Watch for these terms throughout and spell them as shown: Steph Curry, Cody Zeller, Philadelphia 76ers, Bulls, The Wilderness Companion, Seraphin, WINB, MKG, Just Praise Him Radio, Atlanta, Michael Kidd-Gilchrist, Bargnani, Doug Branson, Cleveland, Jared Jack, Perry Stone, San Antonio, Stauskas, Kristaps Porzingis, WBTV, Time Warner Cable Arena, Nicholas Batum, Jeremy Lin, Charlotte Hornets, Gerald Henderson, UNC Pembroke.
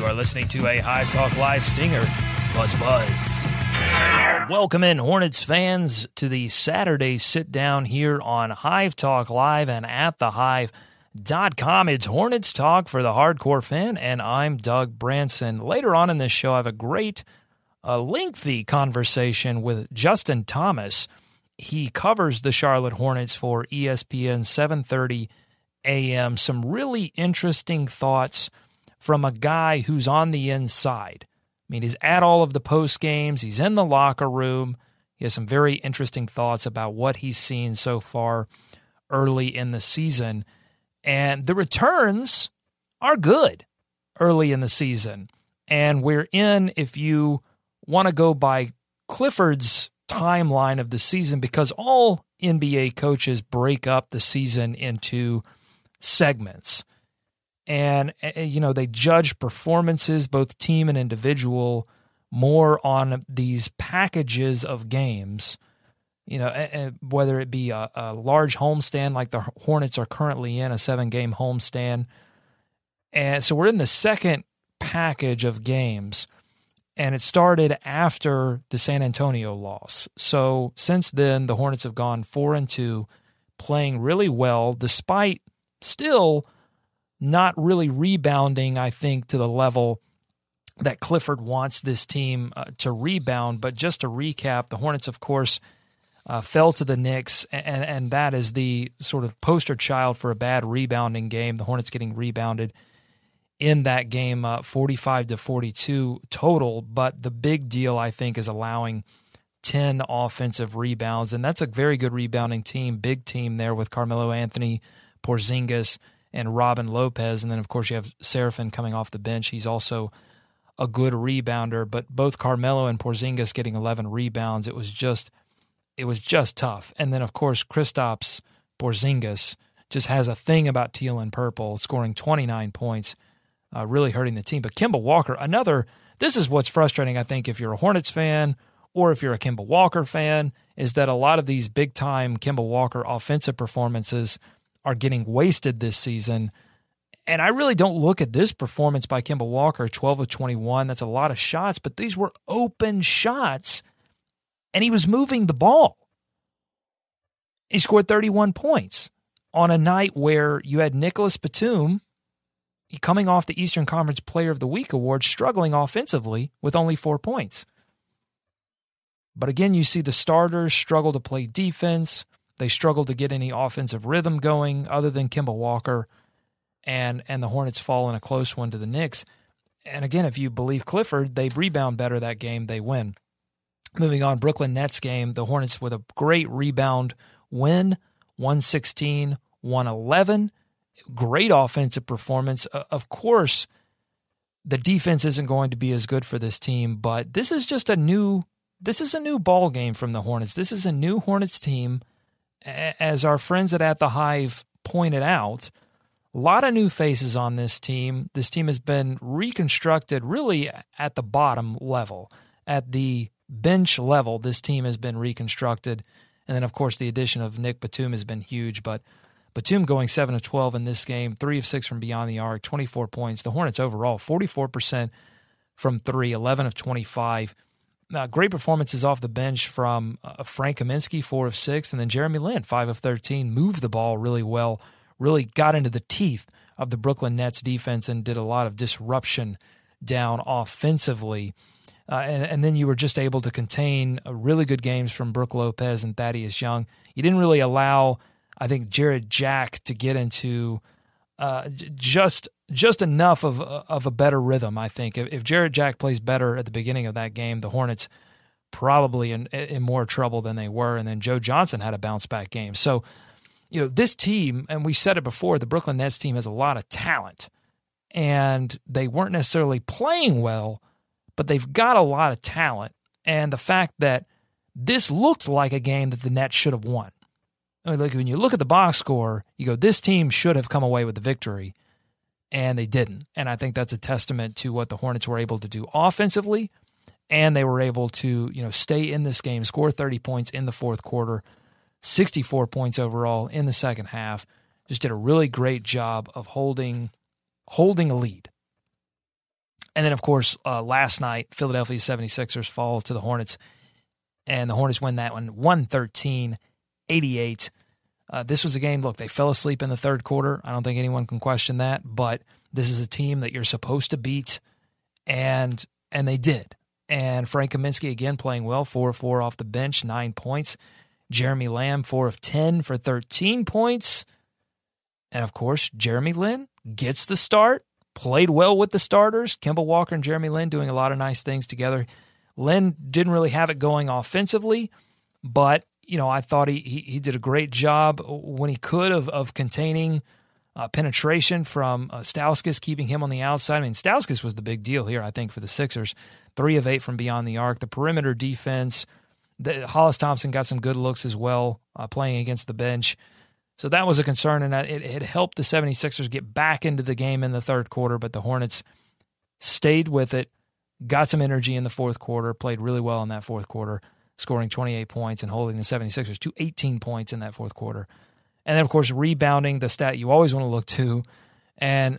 You are listening to a High Talk Live Stinger. Buzz Buzz. Welcome in, Hornets fans, to the Saturday sit down here on Hive Talk Live and at thehive.com. It's Hornets Talk for the Hardcore Fan, and I'm Doug Branson. Later on in this show, I have a great, lengthy conversation with Justin Thomas. He covers the Charlotte Hornets for ESPN 730 a.m. Some really interesting thoughts from a guy who's on the inside. I mean, he's at all of the post games. He's in the locker room. He has some very interesting thoughts about what he's seen so far early in the season. And the returns are good early in the season. And we're in, if you want to go by Clifford's timeline of the season, because all NBA coaches break up the season into segments. And, you know, they judge performances, both team and individual, more on these packages of games, you know, whether it be a large homestand like the Hornets are currently in, a 7-game homestand. And so we're in the second package of games, and it started after the San Antonio loss. So since then, the Hornets have gone 4-2, playing really well, despite still not really rebounding, I think, to the level that Clifford wants this team to rebound. But just to recap, the Hornets, of course, fell to the Knicks, and that is the sort of poster child for a bad rebounding game. The Hornets getting rebounded in that game 45-42 total. But the big deal, I think, is allowing 10 offensive rebounds, and that's a very good rebounding team, big team there with Carmelo Anthony, Porzingis, and Robin Lopez. And then, of course, you have Seraphin coming off the bench. He's also a good rebounder. But both Carmelo and Porzingis getting 11 rebounds, it was just tough. And then, of course, Kristaps Porzingis just has a thing about teal and purple, scoring 29 points, really hurting the team. But Kemba Walker, this is what's frustrating, I think, if you're a Hornets fan or if you're a Kemba Walker fan, is that a lot of these big-time Kemba Walker offensive performances are getting wasted this season. And I really don't look at this performance by Kemba Walker, 12 of 21. That's a lot of shots, but these were open shots, and he was moving the ball. He scored 31 points on a night where you had Nicholas Batum, coming off the Eastern Conference Player of the Week award, struggling offensively with only 4 points. But again, you see the starters struggle to play defense. They struggled to get any offensive rhythm going other than Kemba Walker, and the Hornets fall in a close one to the Knicks. And again, if you believe Clifford, they rebound better that game. They win. Moving on, Brooklyn Nets game, the Hornets with a great rebound win, 116-111. Great offensive performance. Of course, the defense isn't going to be as good for this team, but this is just a new ball game from the Hornets. This is a new Hornets team. As our friends at The Hive pointed out, a lot of new faces on this team. This team has been reconstructed really at the bottom level. At the bench level, this team has been reconstructed. And then, of course, the addition of Nick Batum has been huge. But Batum going 7 of 12 in this game, 3 of 6 from beyond the arc, 24 points. The Hornets overall, 44% from 3, 11 of 25. Great performances off the bench from Frank Kaminsky, 4 of 6, and then Jeremy Lin, 5 of 13, moved the ball really well, really got into the teeth of the Brooklyn Nets defense and did a lot of disruption down offensively. And then you were just able to contain really good games from Brook Lopez and Thaddeus Young. You didn't really allow, I think, Jared Jack to get into just enough of a better rhythm, I think. If Jared Jack plays better at the beginning of that game, the Hornets probably in more trouble than they were. And then Joe Johnson had a bounce-back game. So, you know, this team, and we said it before, the Brooklyn Nets team has a lot of talent. And they weren't necessarily playing well, but they've got a lot of talent. And the fact that this looked like a game that the Nets should have won. I mean, like, when you look at the box score, you go, this team should have come away with the victory. And they didn't. And I think that's a testament to what the Hornets were able to do offensively. And they were able to, you know, stay in this game, score 30 points in the fourth quarter, 64 points overall in the second half. Just did a really great job of holding a lead. And then, of course, last night, Philadelphia 76ers fall to the Hornets, and the Hornets win that one 113-88. This was a game, look, they fell asleep in the third quarter. I don't think anyone can question that, but this is a team that you're supposed to beat, and they did. And Frank Kaminsky, again, playing well, 4-4 off the bench, 9 points. Jeremy Lamb, 4 of 10 for 13 points. And, of course, Jeremy Lin gets the start, played well with the starters. Kemba Walker and Jeremy Lin doing a lot of nice things together. Lin didn't really have it going offensively, but, you know, I thought he did a great job when he could of containing penetration from Stauskas, keeping him on the outside. I mean, Stauskas was the big deal here, I think, for the Sixers. 3 of 8 from beyond the arc. The perimeter defense. Hollis Thompson got some good looks as well, playing against the bench. So that was a concern, and it helped the 76ers get back into the game in the third quarter, but the Hornets stayed with it, got some energy in the fourth quarter, played really well in that fourth quarter, scoring 28 points and holding the 76ers to 18 points in that fourth quarter. And then, of course, rebounding, the stat you always want to look to. And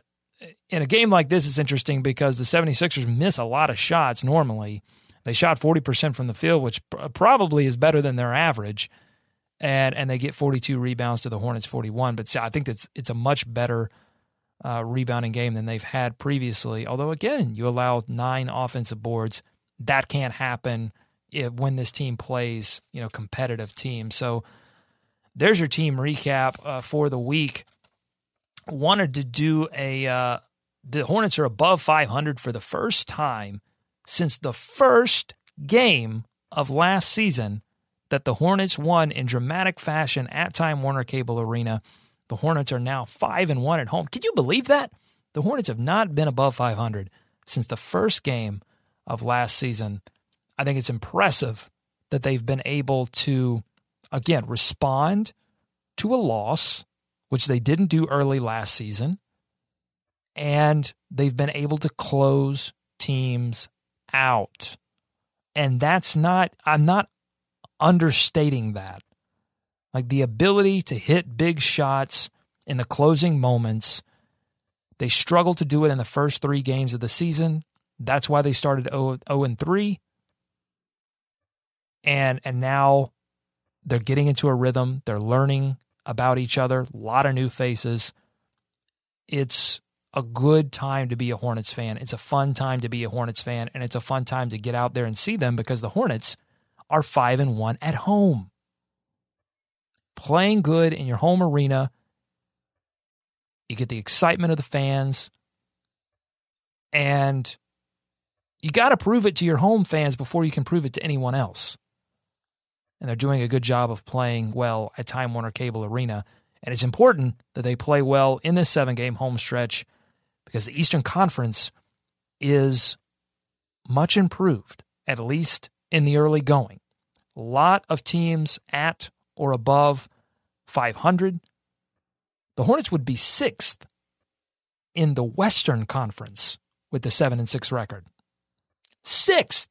in a game like this, it's interesting because the 76ers miss a lot of shots normally. They shot 40% from the field, which probably is better than their average. And they get 42 rebounds to the Hornets 41, but I think it's a much better rebounding game than they've had previously. Although again, you allow 9 offensive boards, that can't happen when this team plays, you know, competitive team. So there's your team recap for the week. Wanted to do the Hornets are above 500 for the first time since the first game of last season, that the Hornets won in dramatic fashion at Time Warner Cable Arena. The Hornets are now 5-1 at home. Can you believe that? The Hornets have not been above 500 since the first game of last season. I think it's impressive that they've been able to, again, respond to a loss, which they didn't do early last season, and they've been able to close teams out. And that's not, I'm not understating that. Like the ability to hit big shots in the closing moments. They struggled to do it in the first 3 games of the season. That's why they started 0-3. And now they're getting into a rhythm. They're learning about each other. A lot of new faces. It's a good time to be a Hornets fan. It's a fun time to be a Hornets fan, and it's a fun time to get out there and see them because the Hornets are 5-1 at home. Playing good in your home arena, you get the excitement of the fans, and you got to prove it to your home fans before you can prove it to anyone else. And they're doing a good job of playing well at Time Warner Cable Arena, and it's important that they play well in this 7-game home stretch because the Eastern Conference is much improved, at least in the early going. A lot of teams at or above 500. The Hornets would be 6th in the Western Conference with the 7-6 record. 6th!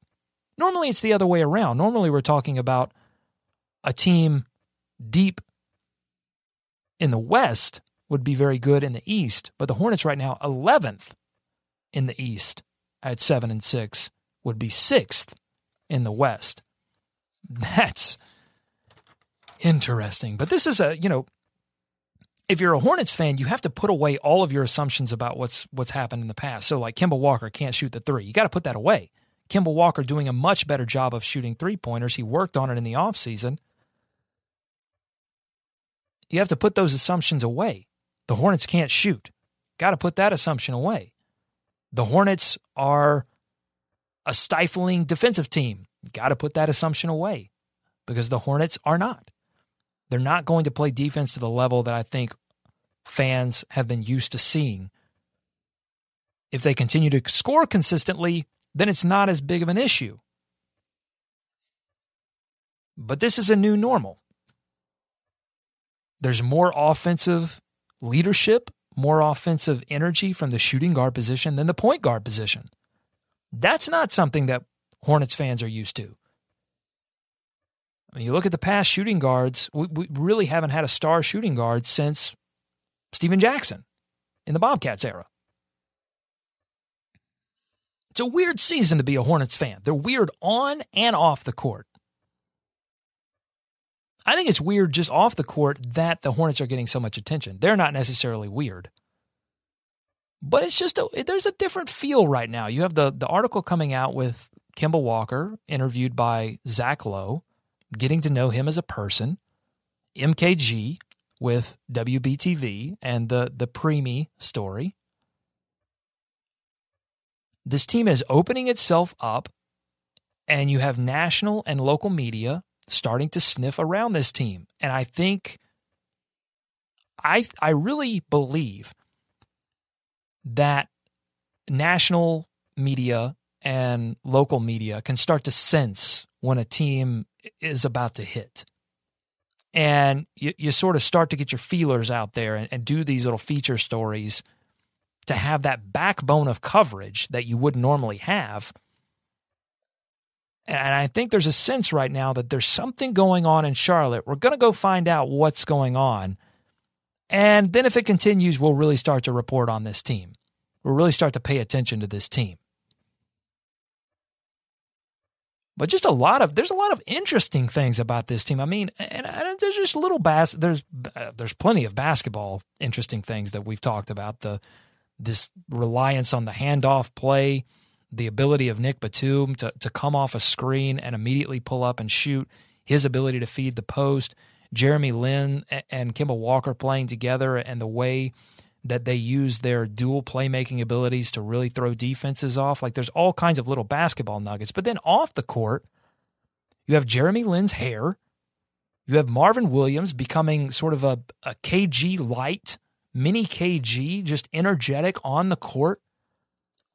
Normally it's the other way around. Normally we're talking about a team deep in the West would be very good in the East, but the Hornets right now, 11th in the East at 7-6, would be 6th in the West. That's interesting. But this is if you're a Hornets fan, you have to put away all of your assumptions about what's happened in the past. So like Kemba Walker can't shoot the three. You got to put that away. Kemba Walker doing a much better job of shooting three-pointers. He worked on it in the offseason. You have to put those assumptions away. The Hornets can't shoot. Got to put that assumption away. The Hornets are a stifling defensive team. Got to put that assumption away because the Hornets are not. They're not going to play defense to the level that I think fans have been used to seeing. If they continue to score consistently, then it's not as big of an issue. But this is a new normal. There's more offensive leadership, more offensive energy from the shooting guard position than the point guard position. That's not something that Hornets fans are used to. I mean, you look at the past shooting guards, we really haven't had a star shooting guard since Steven Jackson in the Bobcats era. It's a weird season to be a Hornets fan. They're weird on and off the court. I think it's weird just off the court that the Hornets are getting so much attention. They're not necessarily weird. But it's just, there's a different feel right now. You have the article coming out with Kemba Walker, interviewed by Zach Lowe, getting to know him as a person. MKG with WBTV and the preemie story. This team is opening itself up, and you have national and local media starting to sniff around this team. And I think, I really believe that national media and local media can start to sense when a team is about to hit. And you sort of start to get your feelers out there and do these little feature stories to have that backbone of coverage that you wouldn't normally have. And I think there's a sense right now that there's something going on in Charlotte. We're going to go find out what's going on. And then if it continues, we'll really start to report on this team. We'll really start to pay attention to this team. But just there's a lot of interesting things about this team. I mean, and there's just little there's plenty of basketball interesting things that we've talked about. This reliance on the handoff play, the ability of Nick Batum to come off a screen and immediately pull up and shoot, his ability to feed the post, Jeremy Lin and Kemba Walker playing together and the way that they use their dual playmaking abilities to really throw defenses off. Like, there's all kinds of little basketball nuggets. But then off the court, you have Jeremy Lin's hair. You have Marvin Williams becoming sort of a KG light, mini KG, just energetic on the court.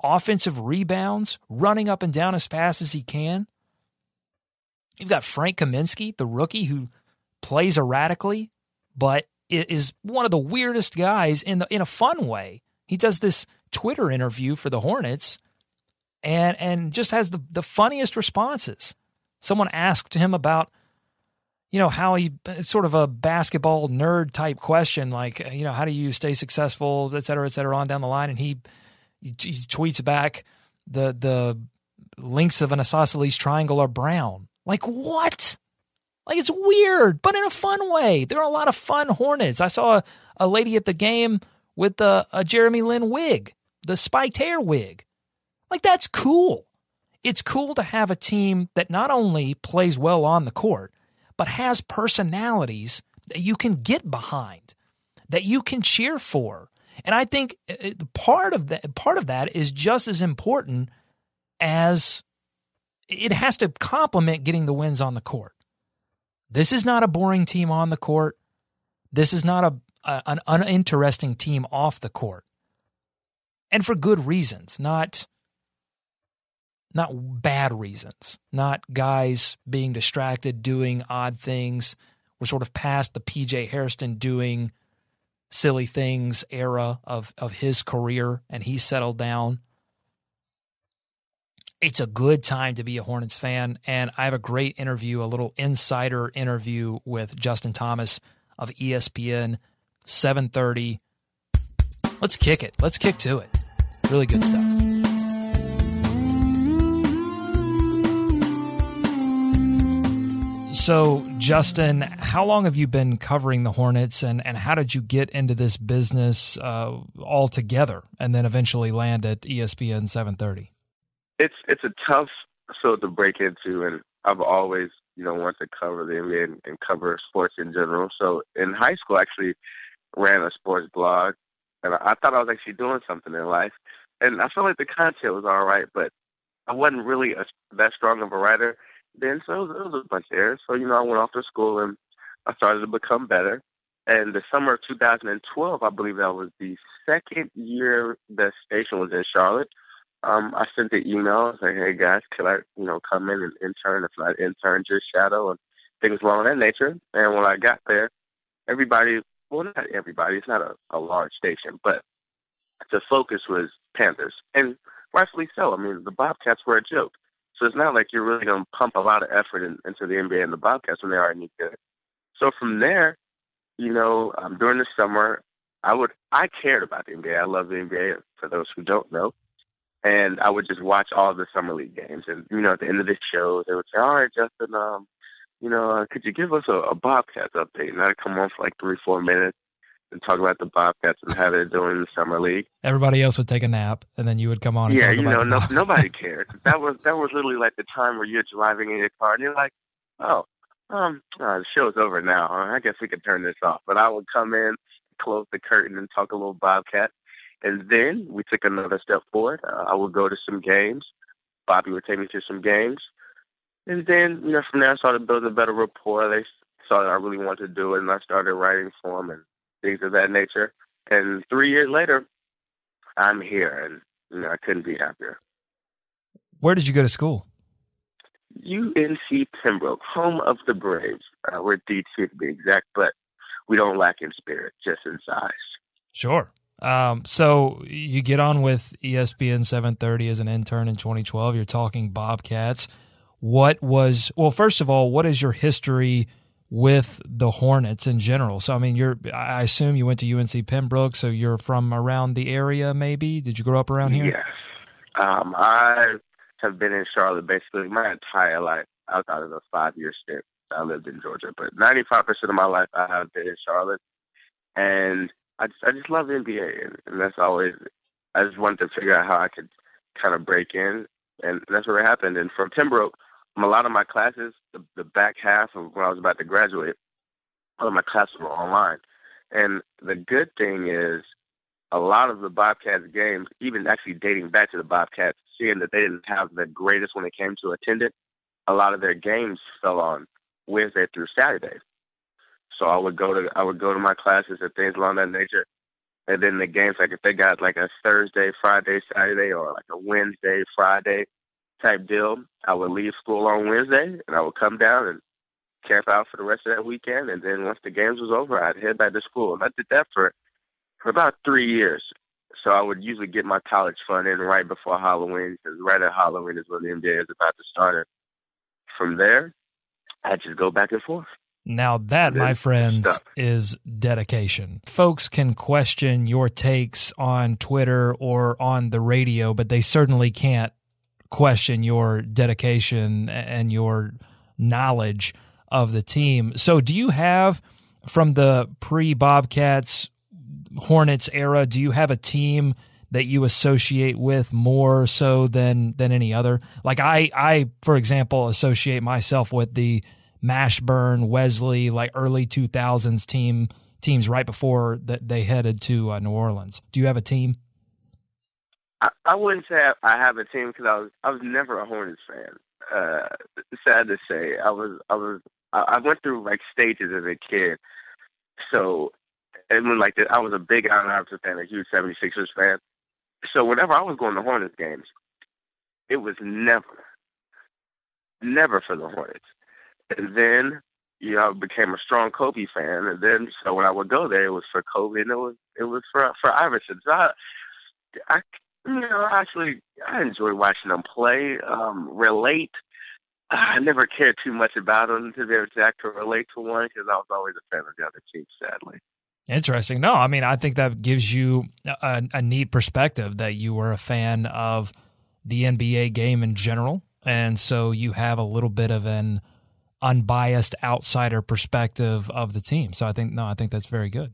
Offensive rebounds, running up and down as fast as he can. You've got Frank Kaminsky, the rookie who plays erratically, but is one of the weirdest guys in a fun way. He does this Twitter interview for the Hornets and just has the funniest responses. Someone asked him about, how he, sort of a basketball nerd type question, like, how do you stay successful, et cetera, on down the line. And he tweets back, the links of an isosceles triangle are brown. Like, what? Like, it's weird, but in a fun way. There are a lot of fun Hornets. I saw a lady at the game with a Jeremy Lin wig, the spiked hair wig. Like, that's cool. It's cool to have a team that not only plays well on the court, but has personalities that you can get behind, that you can cheer for. And I think part of that is just as important as it has to complement getting the wins on the court. This is not a boring team on the court. This is not an uninteresting team off the court. And for good reasons, not bad reasons, not guys being distracted, doing odd things. We're sort of past the PJ Harrison doing silly things era of his career, and he's settled down. It's a good time to be a Hornets fan, and I have a great interview, a little insider interview with Justin Thomas of ESPN 730. Let's kick it. Let's kick to it. Really good stuff. So, Justin, how long have you been covering the Hornets, and how did you get into this business altogether and then eventually land at ESPN 730? It's a tough field to break into, and I've always, wanted to cover the NBA and cover sports in general. So in high school, I actually ran a sports blog, and I thought I was actually doing something in life. And I felt like the content was all right, but I wasn't really that strong of a writer then, so it was a bunch of errors. So, I went off to school, and I started to become better. And the summer of 2012, I believe that was the second year the station was in Charlotte. I sent an email saying, "Hey guys, could I, come in and intern? If not intern, just shadow," and things along that nature. And when I got there, not everybody, it's not a large station, but the focus was Panthers, and rightfully so. I mean, the Bobcats were a joke, so it's not like you're really going to pump a lot of effort into the NBA and the Bobcats when they already good. So from there, during the summer, I cared about the NBA. I love the NBA. For those who don't know. And I would just watch all the summer league games. And, you know, at the end of the show, they would say, all right, Justin, you know, could you give us a Bobcats update? And I'd come on for like 3-4 minutes and talk about the Bobcats and how they're doing in the summer league. Everybody else would take a nap, and then you would come on and talk about the Bobcats. Nobody cared. That was literally like the time where you're driving in your car, and you're like, oh, the show's over now. I guess we could turn this off. But I would come in, close the curtain, and talk a little Bobcat. And then we took another step forward. I would go to some games. Bobby would take me to some games. And then, you know, from there I started building a better rapport. They saw that I really wanted to do it, and I started writing for them and things of that nature. And 3 years later, I'm here, and, you know, I couldn't be happier. Where did you go to school? UNC Pembroke, home of the Braves. We're D2 to be exact, but we don't lack in spirit, just in size. Sure. So you get on with ESPN 730 as an intern in 2012. You're talking Bobcats. First of all, what is your history with the Hornets in general? So, I mean, I assume you went to UNC Pembroke, so you're from around the area, maybe? Did you grow up around here? Yes. I have been in Charlotte basically my entire life outside of a 5-year stint. I lived in Georgia, but 95% of my life I have been in Charlotte. And I just love the NBA, and that's always, I just wanted to figure out how I could kind of break in, and that's what happened. And from Pembroke, from a lot of my classes, the back half of when I was about to graduate, all of my classes were online. And the good thing is a lot of the Bobcats games, even actually dating back to the Bobcats, seeing that they didn't have the greatest when it came to attendance, a lot of their games fell on Wednesday through Saturday. So I would go to my classes and things along that nature, and then the games, like if they got like a Thursday, Friday, Saturday, or like a Wednesday, Friday type deal, I would leave school on Wednesday and I would come down and camp out for the rest of that weekend. And then once the games was over, I'd head back to school, and I did that for about 3 years. So I would usually get my college fund in right before Halloween, because right at Halloween is when the NBA is about to start. From there, I just go back and forth. Now that, my friends, is dedication. Folks can question your takes on Twitter or on the radio, but they certainly can't question your dedication and your knowledge of the team. So do you have, from the pre-Bobcats, Hornets era, do you have a team that you associate with more so than any other? Like I, for example, associate myself with the Mashburn, Wesley, like early 2000s teams right before that they headed to New Orleans. Do you have a team? I wouldn't say I have a team, because I was never a Hornets fan. Sad to say, I went through like stages as a kid. So, and when like I was a big Allen Iverson fan, a huge 76ers fan. So whenever I was going to Hornets games, it was never for the Hornets. And then, you know, I became a strong Kobe fan. And then, so when I would go there, it was for Kobe, and it was for Iverson. So I enjoy watching them play, relate. I never cared too much about them to be able to actually relate to one, because I was always a fan of the other team, sadly. Interesting. No, I mean, I think that gives you a neat perspective that you were a fan of the NBA game in general. And so you have a little bit of an unbiased outsider perspective of the team. So I think that's very good.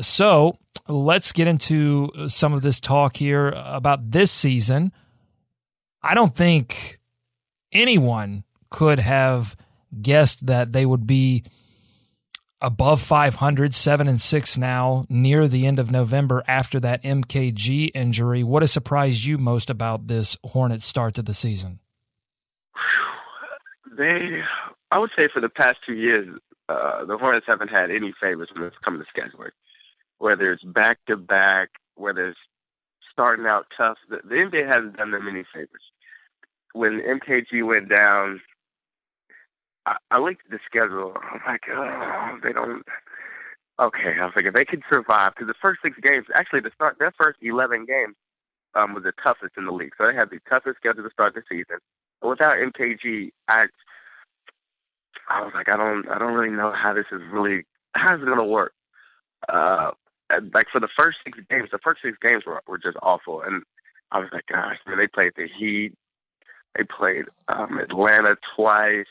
So let's get into some of this talk here about this season. I don't think anyone could have guessed that they would be above 500, 7-6 now, near the end of November after that MKG injury. What has surprised you most about this Hornets start to the season? I would say for the past 2 years, the Hornets haven't had any favors when it's come to scheduling. Whether it's back-to-back, whether it's starting out tough, the NBA hasn't done them any favors. When MKG went down, I looked at the schedule. I'm like, oh, they don't. Okay, I figured they could survive, because the first 6 games, actually, their first 11 games was the toughest in the league. So they had the toughest schedule to start the season. Without MKG, I was like, I don't really know how is it going to work. Like for the first 6 games, the first 6 games were just awful, and I was like, gosh, they played the Heat. They played Atlanta twice.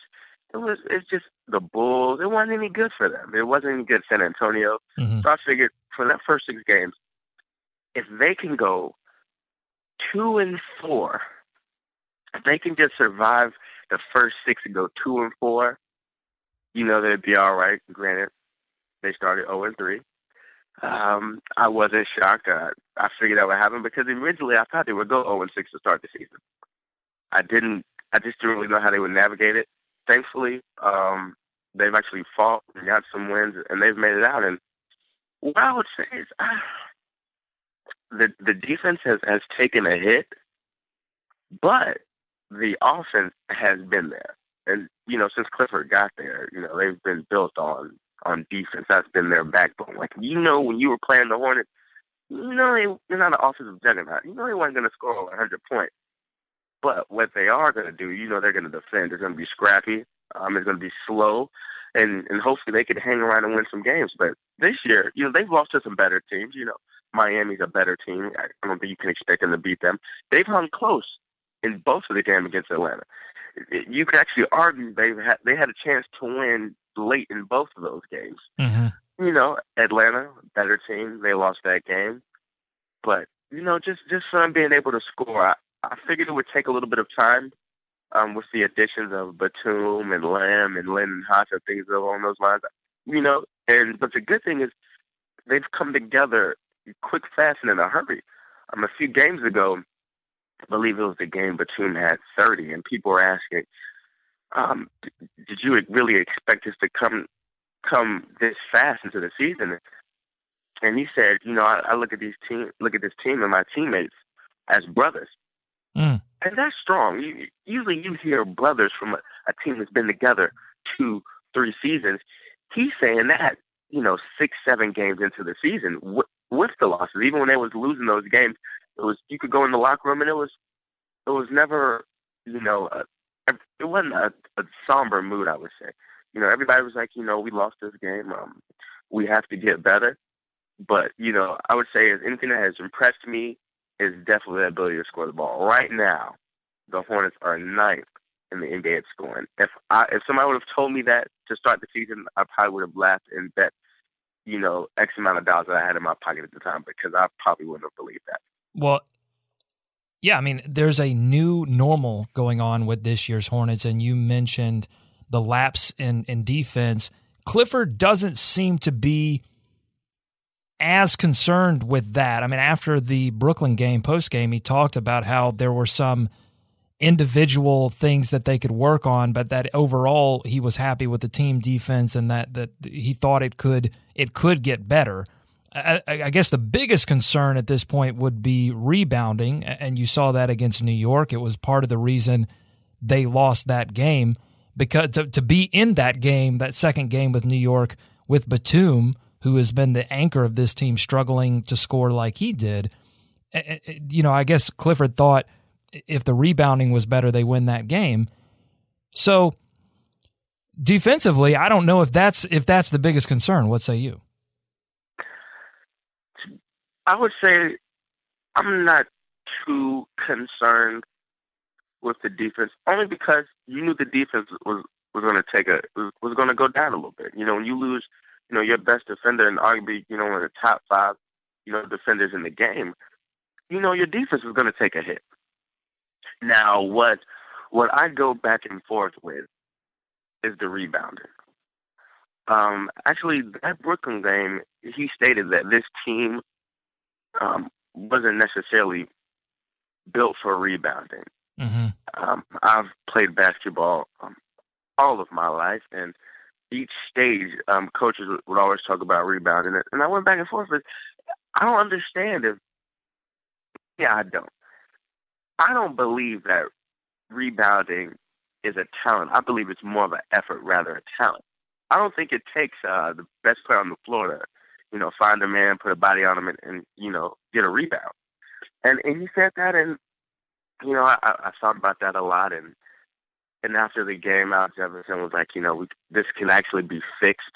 It's just the Bulls. It wasn't any good for them. It wasn't any good San Antonio. Mm-hmm. So I figured for that first six games, if they can go 2-4, if they can just survive the first six and go 2-4, you know, they'd be all right. Granted, they started 0-3. I wasn't shocked. I figured that would happen because originally I thought they would go 0-6 to start the season. I just didn't really know how they would navigate it. Thankfully, they've actually fought and got some wins, and they've made it out. And what I would say is the defense has taken a hit, but the offense has been there. And, you know, since Clifford got there, you know, they've been built on defense. That's been their backbone. Like, you know, when you were playing the Hornets, you know, they're not an offensive juggernaut. You know, they weren't going to score 100 points. But what they are going to do, you know, they're going to defend. It's going to be scrappy. It's going to be slow. And hopefully they can hang around and win some games. But this year, you know, they've lost to some better teams. You know, Miami's a better team. I don't think you can expect them to beat them. They've hung close in both of the games against Atlanta. You could actually argue they had a chance to win late in both of those games. Mm-hmm. You know, Atlanta, better team. They lost that game. But, you know, just them being able to score, I figured it would take a little bit of time with the additions of Batum and Lamb and Lin and Hodge and things along those lines. You know, but the good thing is they've come together quick, fast, and in a hurry. A few games ago, I believe it was the game Batum had 30, and people were asking, did you really expect this to come this fast into the season? And he said, you know, I look at this team and my teammates as brothers. Mm. And that's strong. Usually you hear brothers from a team that's been together 2-3 seasons. He's saying that, you know, 6-7 games into the season with the losses. Even when they was losing those games, it was, you could go in the locker room and it was never, you know, it wasn't a somber mood, I would say. You know, everybody was like, you know, we lost this game. We have to get better. But, you know, I would say anything that has impressed me is definitely the ability to score the ball. Right now, the Hornets are 9th in the NBA at scoring. If somebody would have told me that to start the season, I probably would have laughed and bet, you know, X amount of dollars that I had in my pocket at the time, because I probably wouldn't have believed that. Well, yeah, I mean, there's a new normal going on with this year's Hornets, and you mentioned the lapse in defense. Clifford doesn't seem to be as concerned with that. I mean, after the Brooklyn game, post-game, he talked about how there were some individual things that they could work on, but that overall he was happy with the team defense and that he thought it could get better. I guess the biggest concern at this point would be rebounding, and you saw that against New York. It was part of the reason they lost that game, because to be in that game, that second game with New York, with Batum, who has been the anchor of this team, struggling to score like he did. You know, I guess Clifford thought if the rebounding was better, they win that game. So defensively, I don't know if that's the biggest concern. What say you? I would say I'm not too concerned with the defense, only because you knew the defense was going to was going to go down a little bit. You know, when you lose, you know, your best defender and arguably, you know, one of the top 5, you know, defenders in the game, you know, your defense is going to take a hit. Now, what I go back and forth with is the rebounding. Actually, that Brooklyn game, he stated that this team wasn't necessarily built for rebounding. Mm-hmm. I've played basketball all of my life, and each stage, coaches would always talk about rebounding. And I went back and forth. I don't understand if... Yeah, I don't. I don't believe that rebounding is a talent. I believe it's more of an effort rather than a talent. I don't think it takes the best player on the floor to, you know, find a man, put a body on him, and you know, get a rebound. And he said that, and, you know, I thought about that a lot, And after the game, Al Jefferson was like, you know, this can actually be fixed.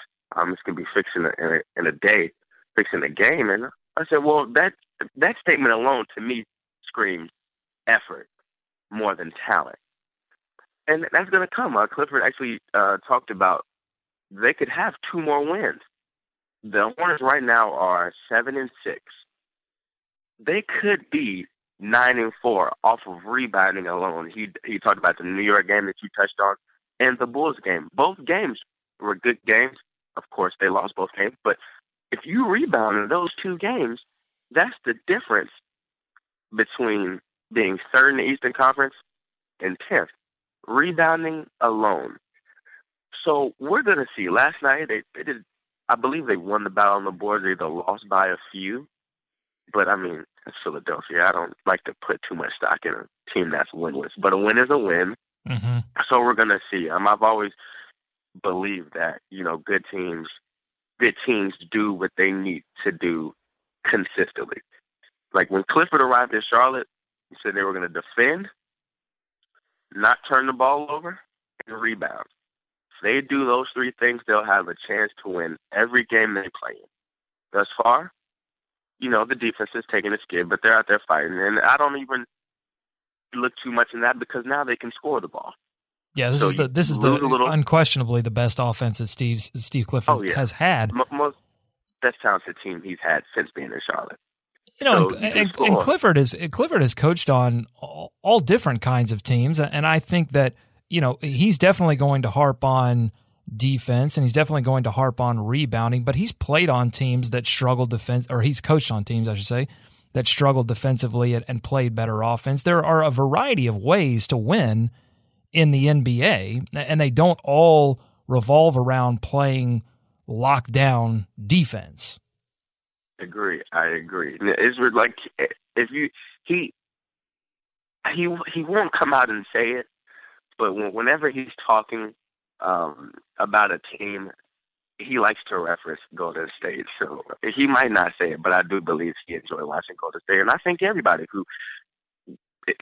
This can be fixed in a day, fixed in a game. And I said, well, that statement alone to me screams effort more than talent. And that's going to come. Clifford actually talked about they could have two more wins. The Hornets right now are 7-6. They could be 9-4 off of rebounding alone. He talked about the New York game that you touched on and the Bulls game. Both games were good games. Of course, they lost both games. But if you rebound in those two games, that's the difference between being third in the Eastern Conference and 10th. Rebounding alone. So we're going to see. Last night, they did. I believe they won the battle on the boards. They either lost by a few. But, I mean, it's Philadelphia. I don't like to put too much stock in a team that's winless. But a win is a win. Mm-hmm. So we're going to see. I've always believed that, good teams do what they need to do consistently. Like when Clifford arrived in Charlotte, he said they were going to defend, not turn the ball over, and rebound. If they do those three things, they'll have a chance to win every game they play in. Thus far, the defense is taking a skid, but they're out there fighting. And I don't even look too much in that because now they can score the ball. Yeah, unquestionably the best offense that Steve Clifford has had. Most best talented team he's had since being in Charlotte. And Clifford has coached on all different kinds of teams, and I think that he's definitely going to harp on defense, and he's definitely going to harp on rebounding. But he's played on teams that struggled defense, or he's coached on teams, I should say, that struggled defensively and played better offense. There are a variety of ways to win in the NBA, and they don't all revolve around playing lockdown defense. I agree. It's like if you he won't come out and say it, but whenever he's talking about a team, he likes to reference Golden State. So he might not say it, but I do believe he enjoys watching Golden State, and I think everybody who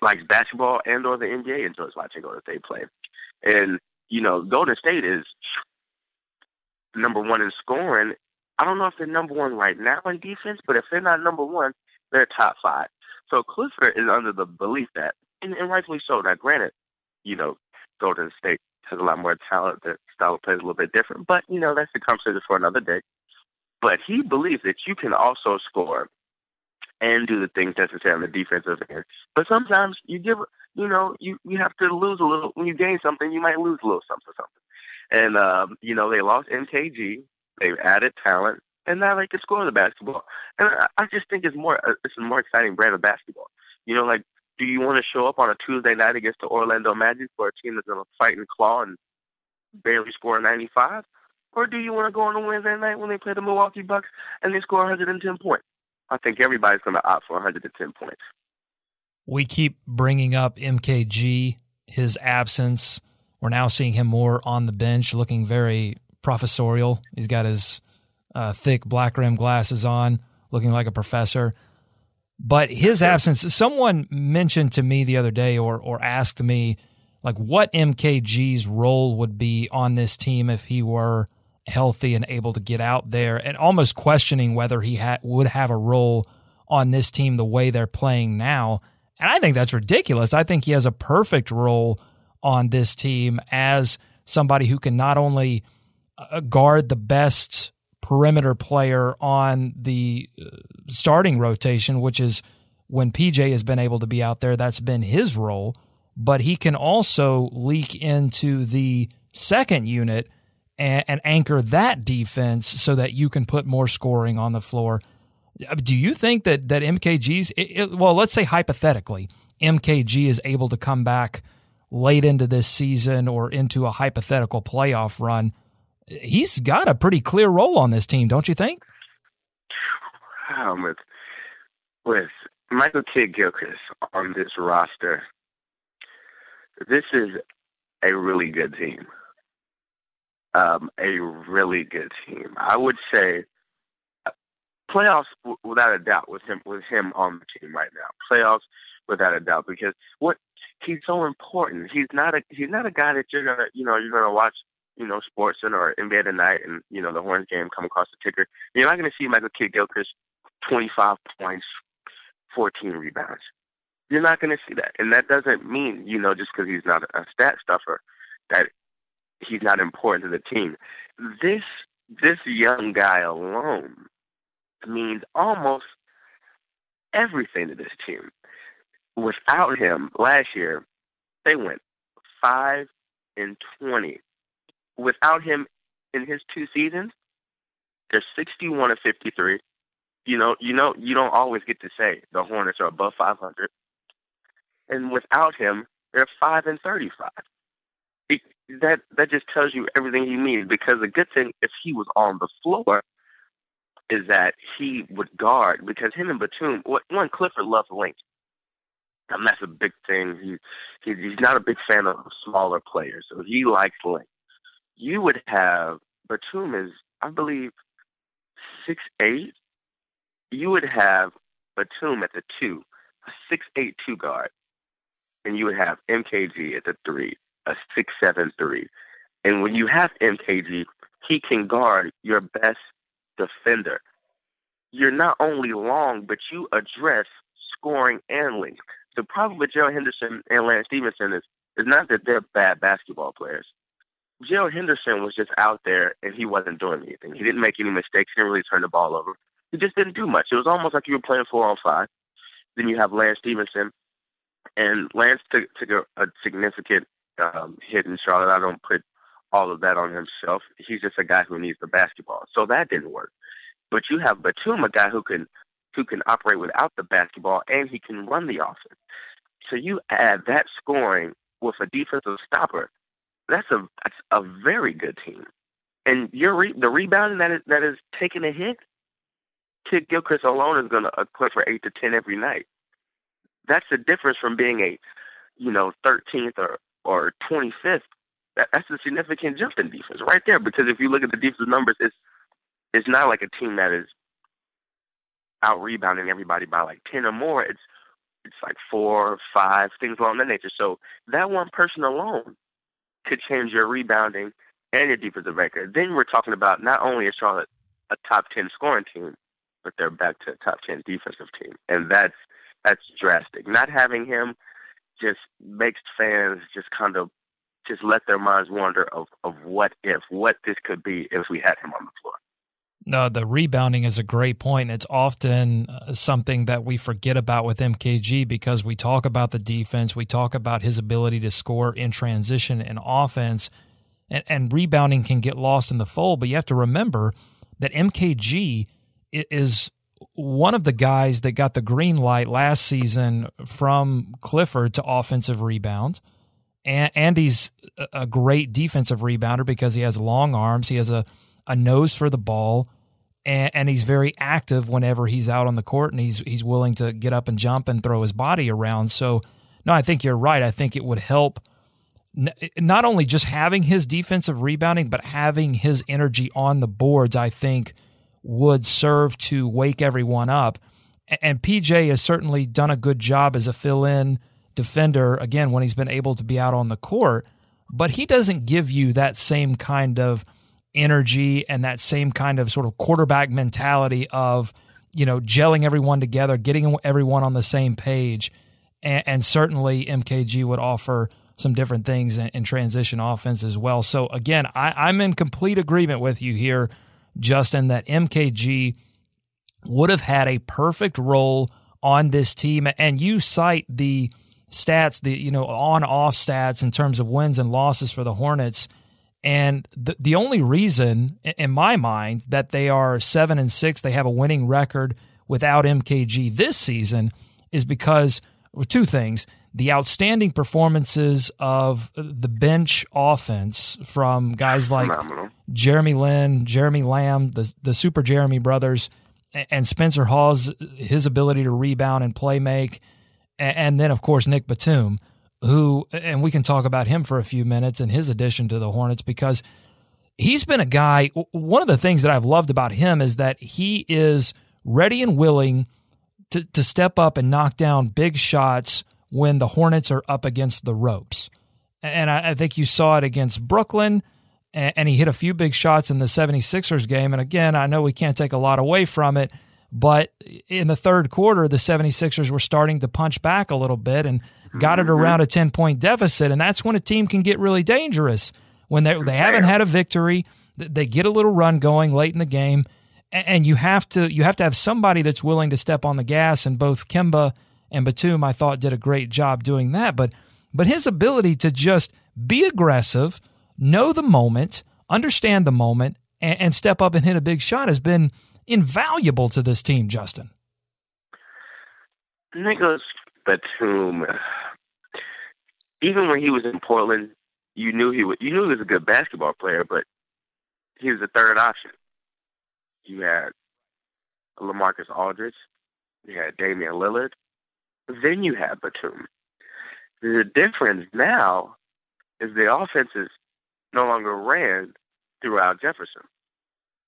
likes basketball and or the NBA enjoys watching Golden State play. And Golden State is number one in scoring. I don't know if they're number one right now in defense, but if they're not number one, they're top five. So Clifford is under the belief that, and rightfully so. Now, granted, Golden State has a lot more talent. Their style of play is a little bit different, but, that's the conversation for another day. But he believes that you can also score and do the things necessary on the defensive end. But sometimes you give, you have to lose a little. When you gain something, you might lose a little something. And, they lost MKG. They've added talent, and now they can score the basketball. And I just think it's a more exciting brand of basketball. Do you want to show up on a Tuesday night against the Orlando Magic for a team that's going to fight and claw and barely score 95? Or do you want to go on a Wednesday night when they play the Milwaukee Bucks and they score 110 points? I think everybody's going to opt for 110 points. We keep bringing up MKG, his absence. We're now seeing him more on the bench, looking very professorial. He's got his thick black rim glasses on, looking like a professor. But his absence, someone mentioned to me the other day or asked me, like, what MKG's role would be on this team if he were healthy and able to get out there, and almost questioning whether he would have a role on this team the way they're playing now. And I think that's ridiculous. I think he has a perfect role on this team as somebody who can not only guard the best perimeter player on the starting rotation, which is when PJ has been able to be out there, that's been his role, but he can also leak into the second unit and anchor that defense so that you can put more scoring on the floor. Do you think that MKG's, let's say hypothetically, MKG is able to come back late into this season or into a hypothetical playoff run? He's got a pretty clear role on this team, don't you think? With Michael Kidd-Gilchrist on this roster, this is a really good team. A really good team. I would say playoffs without a doubt with him on the team right now. Playoffs without a doubt, because he's so important. He's not a guy that you're gonna watch SportsCenter or NBA Tonight and, the Horns game come across the ticker. You're not going to see Michael Kidd-Gilchrist 25 points, 14 rebounds. You're not going to see that. And that doesn't mean, you know, just because he's not a stat stuffer, that he's not important to the team. This young guy alone means almost everything to this team. Without him, last year, they went 5-20. Without him in his two seasons, they're 61 of 53. You know, you don't always get to say the Hornets are above 500. And without him, they're 5-35. That just tells you everything he means, because the good thing, if he was on the floor, is that he would guard, because him and Batum, one, Clifford loves length. And that's a big thing. He's not a big fan of smaller players, so he likes length. You would have Batum is, I believe, 6'8". You would have Batum at the 2, a 6'8" two guard, and you would have MKG at the 3, a 6'7" three. And when you have MKG, he can guard your best defender. You're not only long, but you address scoring and length. The problem with Gerald Henderson and Lance Stevenson is not that they're bad basketball players. Gerald Henderson was just out there and he wasn't doing anything. He didn't make any mistakes. He didn't really turn the ball over. He just didn't do much. It was almost like you were playing 4-on-5. Then you have Lance Stevenson, and Lance took a significant hit in Charlotte. I don't put all of that on himself. He's just a guy who needs the basketball. So that didn't work. But you have Batum, a guy who can operate without the basketball, and he can run the offense. So you add that scoring with a defensive stopper. That's a very good team. And the rebounding that is taking a hit, Kid Gilchrist alone is going to account for 8 to 10 every night. That's the difference from being a, 13th or 25th. That's a significant jump in defense right there, because if you look at the defensive numbers, it's not like a team that is out-rebounding everybody by like 10 or more. It's like 4 or 5, things along that nature. So that one person alone could change your rebounding and your defensive record. Then we're talking about not only is Charlotte a top 10 scoring team, but they're back to a top 10 defensive team. And that's drastic. Not having him just makes fans just kind of just let their minds wander of what this could be if we had him on the floor. No, the rebounding is a great point. It's often something that we forget about with MKG, because we talk about the defense, we talk about his ability to score in transition and offense, and rebounding can get lost in the fold. But you have to remember that MKG is one of the guys that got the green light last season from Clifford to offensive rebound. And he's a great defensive rebounder because he has long arms. He has a nose for the ball, and he's very active whenever he's out on the court, and he's willing to get up and jump and throw his body around. So, no, I think you're right. I think it would help not only just having his defensive rebounding, but having his energy on the boards, I think, would serve to wake everyone up. And PJ has certainly done a good job as a fill-in defender, again, when he's been able to be out on the court, but he doesn't give you that same kind of energy and that same kind of sort of quarterback mentality of, gelling everyone together, getting everyone on the same page. And certainly MKG would offer some different things in transition offense as well. So again, I'm in complete agreement with you here, Justin, that MKG would have had a perfect role on this team. And you cite the stats, the on-off stats in terms of wins and losses for the Hornets. And the only reason, in my mind, that they are 7-6, they have a winning record without MKG this season, is because of two things. The outstanding performances of the bench offense from guys like Jeremy Lin, Jeremy Lamb, the Super Jeremy brothers, and Spencer Hawes, his ability to rebound and play make, and then, of course, Nick Batum, who, and we can talk about him for a few minutes and his addition to the Hornets, because he's been a guy, one of the things that I've loved about him is that he is ready and willing to step up and knock down big shots when the Hornets are up against the ropes. And I think you saw it against Brooklyn, and he hit a few big shots in the 76ers game. And again, I know we can't take a lot away from it, But in the third quarter, the 76ers were starting to punch back a little bit and got it around a 10-point deficit. And that's when a team can get really dangerous. When they haven't had a victory, they get a little run going late in the game, and you have to have somebody that's willing to step on the gas. And both Kemba and Batum, I thought, did a great job doing that. But his ability to just be aggressive, know the moment, understand the moment, and step up and hit a big shot has been invaluable to this team, Justin. Nicholas Batum, even when he was in Portland, you knew he was a good basketball player, but he was the third option. You had LaMarcus Aldridge, you had Damian Lillard, then you had Batum. The difference now is the offense is no longer ran through Al Jefferson,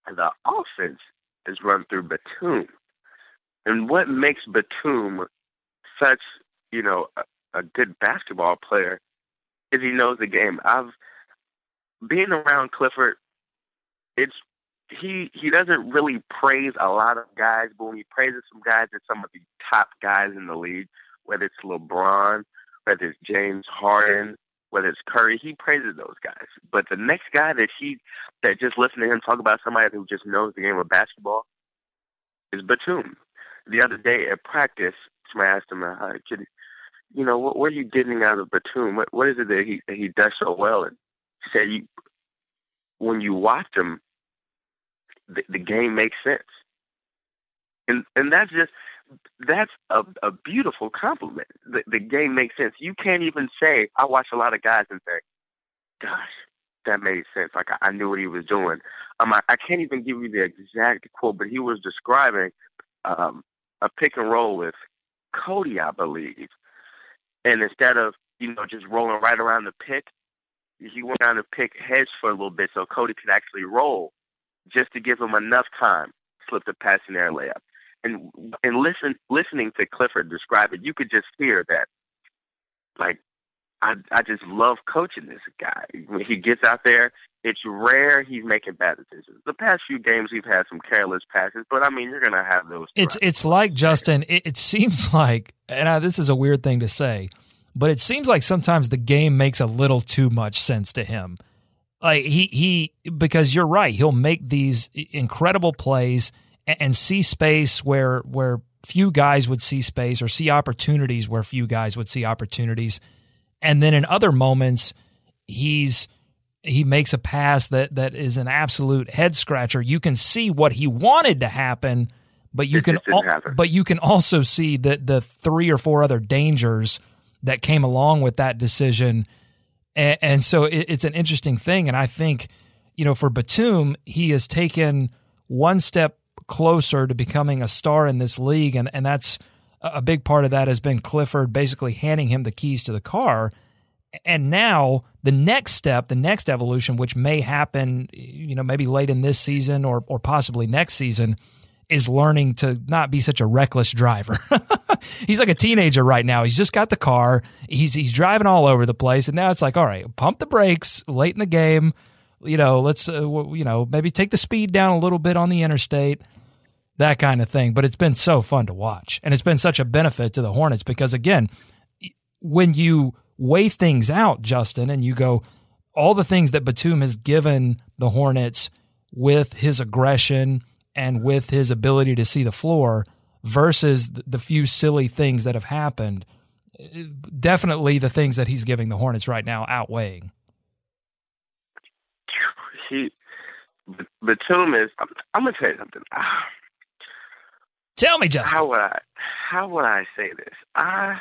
and the offense is run through Batum. And what makes Batum such, a good basketball player is he knows the game. I've been around Clifford. He doesn't really praise a lot of guys, but when he praises some guys, it's some of the top guys in the league, whether it's LeBron, whether it's James Harden, whether it's Curry. He praises those guys. But the next guy that just listening to him talk about somebody who just knows the game of basketball is Batum. The other day at practice, somebody asked him, what are you getting out of Batum? What is it that he does so well? And he said, when you watch him, the game makes sense. And that's a beautiful compliment. The game makes sense. You can't even say, I watch a lot of guys and say, gosh, that made sense. Like, I knew what he was doing. I can't even give you the exact quote, but he was describing a pick and roll with Cody, I believe. And instead of, just rolling right around the pick, he went down to pick hedge for a little bit so Cody could actually roll just to give him enough time, slip the pass in their layup. And listening to Clifford describe it, you could just hear that, I just love coaching this guy. When he gets out there, it's rare he's making bad decisions. The past few games we've had some careless passes, but, you're going to have those. It's like, Justin, it seems like, and this is a weird thing to say, but it seems like sometimes the game makes a little too much sense to him. Like he because you're right, he'll make these incredible plays and see space where few guys would see space or see opportunities where few guys would see opportunities. And then in other moments, he makes a pass that is an absolute head scratcher. You can see what he wanted to happen, but you can also see the three or four other dangers that came along with that decision. And so it's an interesting thing. And I think, for Batum, he has taken one step closer to becoming a star in this league. And that's a big part of that has been Clifford basically handing him the keys to the car. And now the next step, the next evolution, which may happen, maybe late in this season or possibly next season, is learning to not be such a reckless driver. He's like a teenager right now. He's just got the car. He's driving all over the place. And now it's like, all right, pump the brakes late in the game. Let's, maybe take the speed down a little bit on the interstate, that kind of thing. But it's been so fun to watch. And it's been such a benefit to the Hornets because, again, when you weigh things out, Justin, and you go, all the things that Batum has given the Hornets with his aggression and with his ability to see the floor versus the few silly things that have happened, definitely the things that he's giving the Hornets right now outweighing. Batum is, I'm going to tell you something. Tell me, Justin. How would I say this? As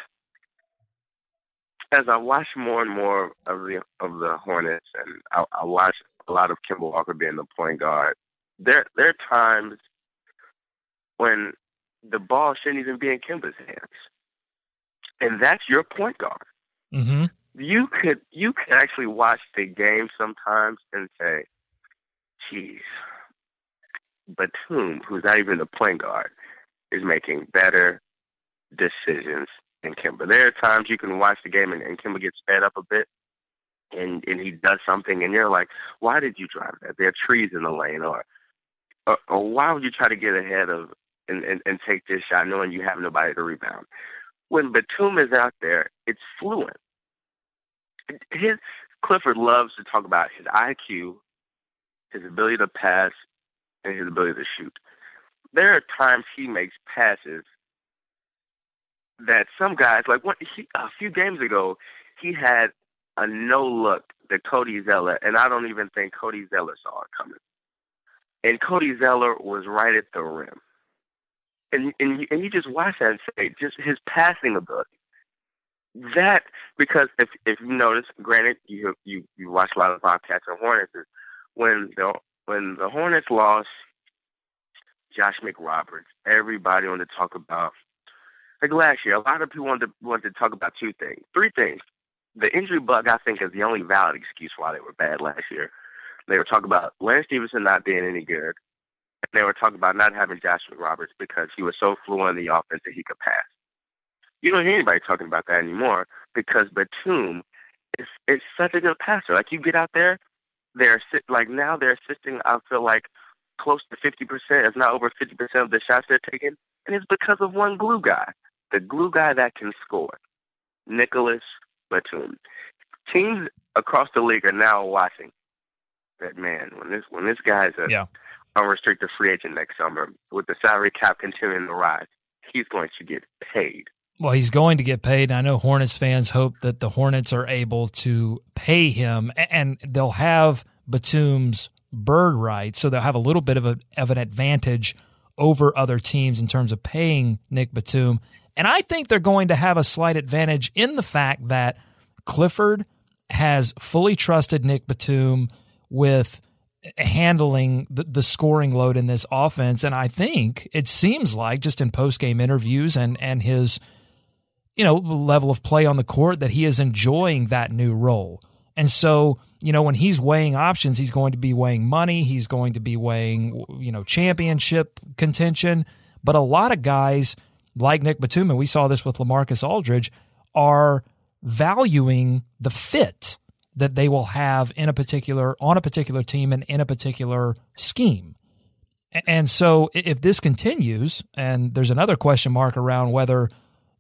I watch more and more of the Hornets, and I watch a lot of Kemba Walker being the point guard, There are times when the ball shouldn't even be in Kemba's hands, and that's your point guard. Mm-hmm. You could actually watch the game sometimes and say, "Geez, Batum, who's not even the point guard, is making better decisions than Kemba." There are times you can watch the game and Kemba gets sped up a bit. And he does something, and you're like, why did you drive that? There are trees in the lane, or why would you try to get ahead of and take this shot knowing you have nobody to rebound. When Batum is out there, it's fluent. Clifford loves to talk about his IQ, his ability to pass, and his ability to shoot. There are times he makes passes that some guys, like a few games ago, he had a no-look that Cody Zeller, and I don't even think Cody Zeller saw it coming. And Cody Zeller was right at the rim. And you just watch that and say, just his passing ability. That, because if you notice, granted, you watch a lot of Bobcats and Hornets, when the Hornets lost Josh McRoberts, everybody wanted to talk about, like last year, a lot of people wanted to talk about three things. The injury bug, I think, is the only valid excuse why they were bad last year. They were talking about Lance Stevenson not being any good, and they were talking about not having Josh McRoberts because he was so fluent in the offense that he could pass. You don't hear anybody talking about that anymore because Batum is such a good passer. Like, you get out there, now they're assisting, I feel like, close to 50%, if not over 50% of the shots they're taking, and it's because of one glue guy, the glue guy that can score, Nicholas Batum. Teams across the league are now watching that, man, when this guy's a unrestricted free agent next summer, with the salary cap continuing to rise, he's going to get paid. Well, he's going to get paid. I know Hornets fans hope that the Hornets are able to pay him, and they'll have Batum's bird rights, so they'll have a little bit of an advantage over other teams in terms of paying Nick Batum. And I think they're going to have a slight advantage in the fact that Clifford has fully trusted Nick Batum with handling the scoring load in this offense. And I think it seems like, just in post-game interviews and his level of play on the court, that he is enjoying that new role. And so, when he's weighing options, he's going to be weighing money. He's going to be weighing, championship contention. But a lot of guys like Nick Batum, and we saw this with LaMarcus Aldridge, are valuing the fit that they will have on a particular team and in a particular scheme. And so if this continues, and there's another question mark around whether,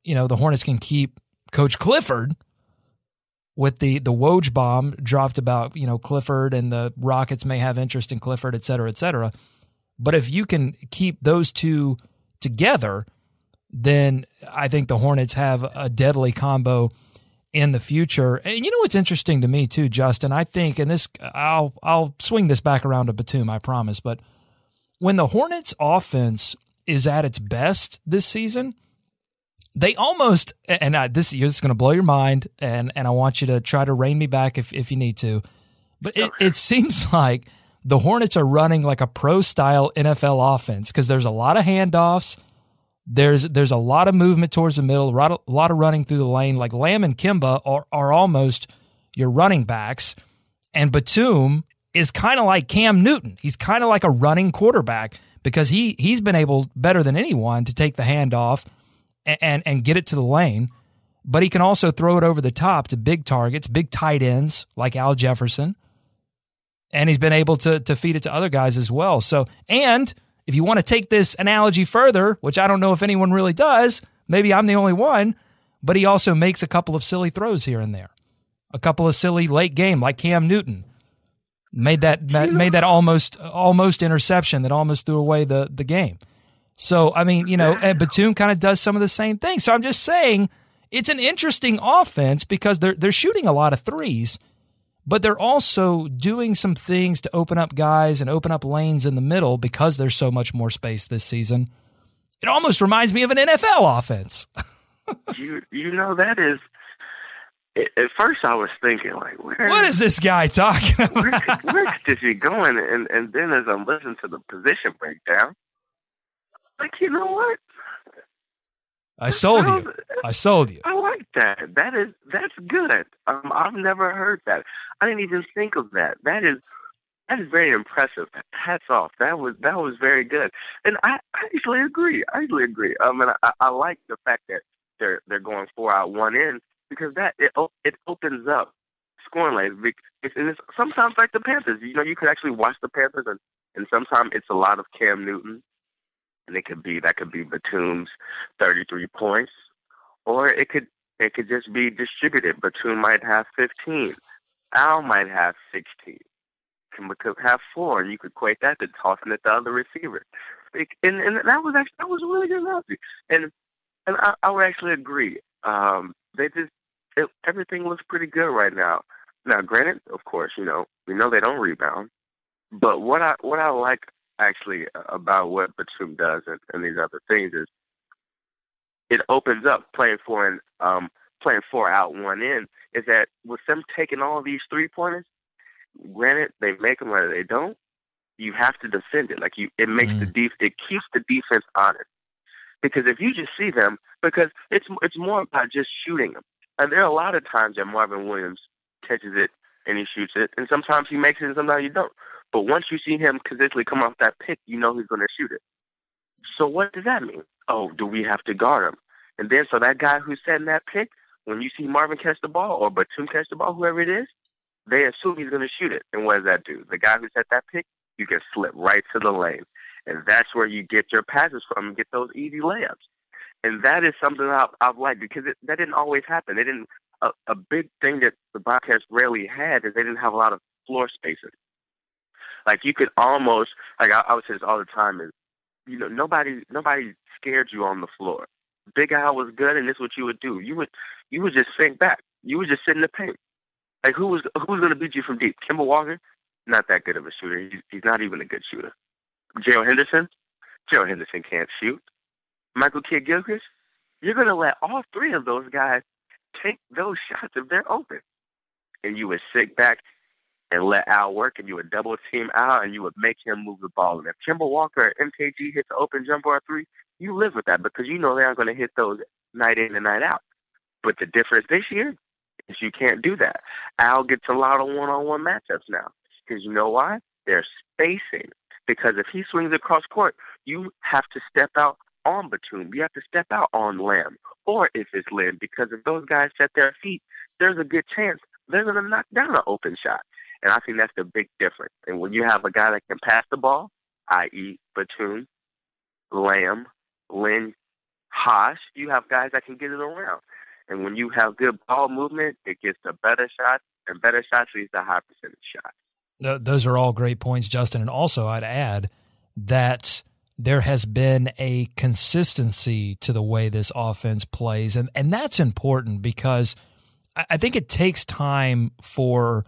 the Hornets can keep Coach Clifford with the Woj bomb dropped about, Clifford, and the Rockets may have interest in Clifford, et cetera, et cetera. But if you can keep those two together, then I think the Hornets have a deadly combo in the future. And what's interesting to me too, Justin, I think, and this I'll swing this back around to Batum, I promise, but when the Hornets offense is at its best this season, they almost, this is going to blow your mind, and I want you to try to rein me back if you need to, but it seems like the Hornets are running like a pro-style NFL offense because there's a lot of handoffs. There's a lot of movement towards the middle, a lot of running through the lane. Like Lamb and Kemba are almost your running backs, and Batum is kind of like Cam Newton. He's kind of like a running quarterback because he's been able, better than anyone, to take the handoff and get it to the lane, but he can also throw it over the top to big targets, big tight ends like Al Jefferson, and he's been able to feed it to other guys as well. So, and if you want to take this analogy further, which I don't know if anyone really does, maybe I'm the only one, but he also makes a couple of silly throws here and there. A couple of silly late game, like Cam Newton. Made that almost interception that almost threw away the game. So, I mean, and Batum kind of does some of the same thing. So I'm just saying it's an interesting offense because they're shooting a lot of threes, but they're also doing some things to open up guys and open up lanes in the middle because there's so much more space this season. It almost reminds me of an NFL offense. At first I was thinking, like, what is this guy talking about? Where is he going? And then as I'm listening to the position breakdown, like, you know what? I sold you. I like that. That's good. I've never heard that. I didn't even think of that. That is very impressive. Hats off. That was very good. And I usually agree. I like the fact that they're going 4 out, 1 in, because that it opens up scoring lanes. And it's sometimes like the Panthers. You could actually watch the Panthers, and sometimes it's a lot of Cam Newton. and it could be, that could be Batum's 33 points, or it could just be distributed. Batum might have 15. Al might have 16. Kemba could have 4. You could equate that to tossing it to the other receiver. And that was really good logic. And I would actually agree. Everything looks pretty good right now. Now, granted, of course, we know they don't rebound. But what I like actually about what Batum does and these other things is it opens up playing four out, one in. Is that with them taking all these 3-pointers? Granted, they make them or they don't. You have to defend it. It keeps the defense honest. Because if you just see them, because it's more about just shooting them. And there are a lot of times that Marvin Williams catches it and he shoots it, and sometimes he makes it and sometimes you don't. But once you see him consistently come off that pick, you know he's going to shoot it. So what does that mean? Oh, do we have to guard him? And then so that guy who's setting that pick, when you see Marvin catch the ball or Batum catch the ball, whoever it is, they assume he's going to shoot it. And what does that do? The guy who set that pick, you can slip right to the lane. And that's where you get your passes from and get those easy layups. And that is something I've liked because that didn't always happen. They didn't. A big thing that the Bobcats rarely had is they didn't have a lot of floor spacing. Like you could almost, like I would say this all the time, is nobody scared you on the floor. Big Al was good, and this is what you would do. You would just sink back. You would just sit in the paint. Like who's going to beat you from deep? Kemba Walker, not that good of a shooter. He's not even a good shooter. Gerald Henderson can't shoot. Michael Kidd-Gilchrist, you're going to let all three of those guys take those shots if they're open. And you would sit back and let Al work, and you would double-team Al, and you would make him move the ball. And if Kemba Walker or MKG hits an open jumper or three, you live with that because you know they aren't going to hit those night in and night out. But the difference this year is you can't do that. Al gets a lot of one-on-one matchups now because you know why? They're spacing. Because if he swings across court, you have to step out on Batum. You have to step out on Lamb. Or if it's Lin, because if those guys set their feet, there's a good chance they're going to knock down an open shot. And I think that's the big difference. And when you have a guy that can pass the ball, i.e. Batum, Lamb, Lin, Hosh, you have guys that can get it around. And when you have good ball movement, it gets to better shots, and better shots leads to high percentage shots. No, those are all great points, Justin. And also I'd add that there has been a consistency to the way this offense plays. And that's important because I think it takes time for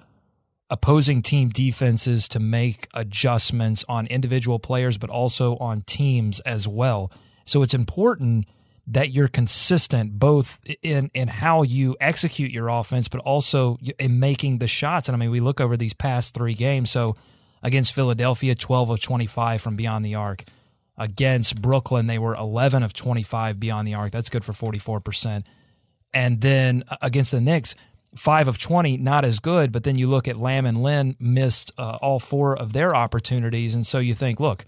opposing team defenses to make adjustments on individual players, but also on teams as well. So it's important that you're consistent both in how you execute your offense, but also in making the shots. And, I mean, we look over these past three games. So against Philadelphia, 12 of 25 from beyond the arc. Against Brooklyn, they were 11 of 25 beyond the arc. That's good for 44%. And then against the Knicks, 5 of 20, not as good. But then you look at Lamb and Lin missed all four of their opportunities. And so you think, look,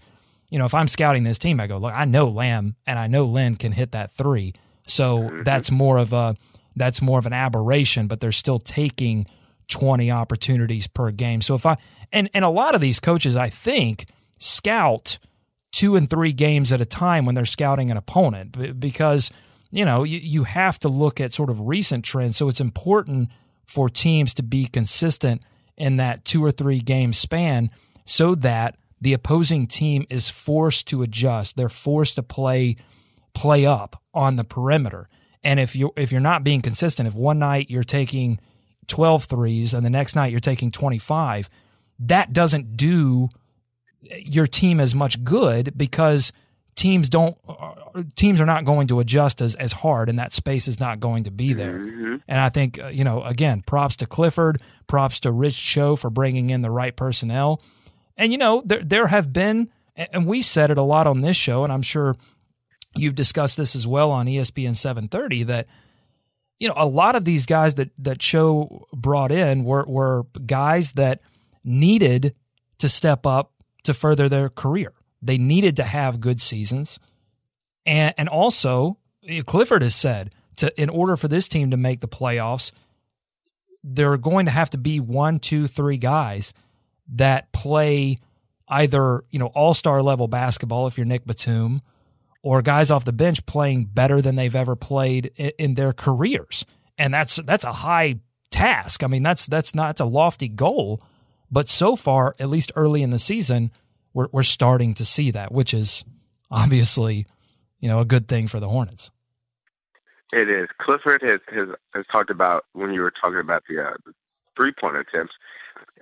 if I'm scouting this team, I go, look, I know Lamb and I know Lin can hit that three. So that's more of an aberration, but they're still taking 20 opportunities per game. So if I and a lot of these coaches, I think, scout 2 and 3 games at a time when they're scouting an opponent because you have to look at sort of recent trends. So it's important for teams to be consistent in that 2 or 3 game span so that the opposing team is forced to adjust. They're forced to play up on the perimeter. And if you're not being consistent, if one night you're taking 12 threes and the next night you're taking 25, that doesn't do your team as much good because teams are not going to adjust as hard, and that space is not going to be there. Mm-hmm. And I think, again, props to Clifford, props to Rich Cho for bringing in the right personnel. And, there have been, and we said it a lot on this show, and I'm sure you've discussed this as well on ESPN 730, that, a lot of these guys that Cho brought in were guys that needed to step up to further their career. They needed to have good seasons. And also, Clifford has said, in order for this team to make the playoffs, there are going to have to be 1, 2, 3 guys that play either all-star level basketball if you're Nick Batum, or guys off the bench playing better than they've ever played in their careers. And that's a high task. I mean, that's a lofty goal. But so far, at least early in the season, we're starting to see that, which is obviously, you know, a good thing for the Hornets. It is. Clifford has talked about, when you were talking about the three-point attempts,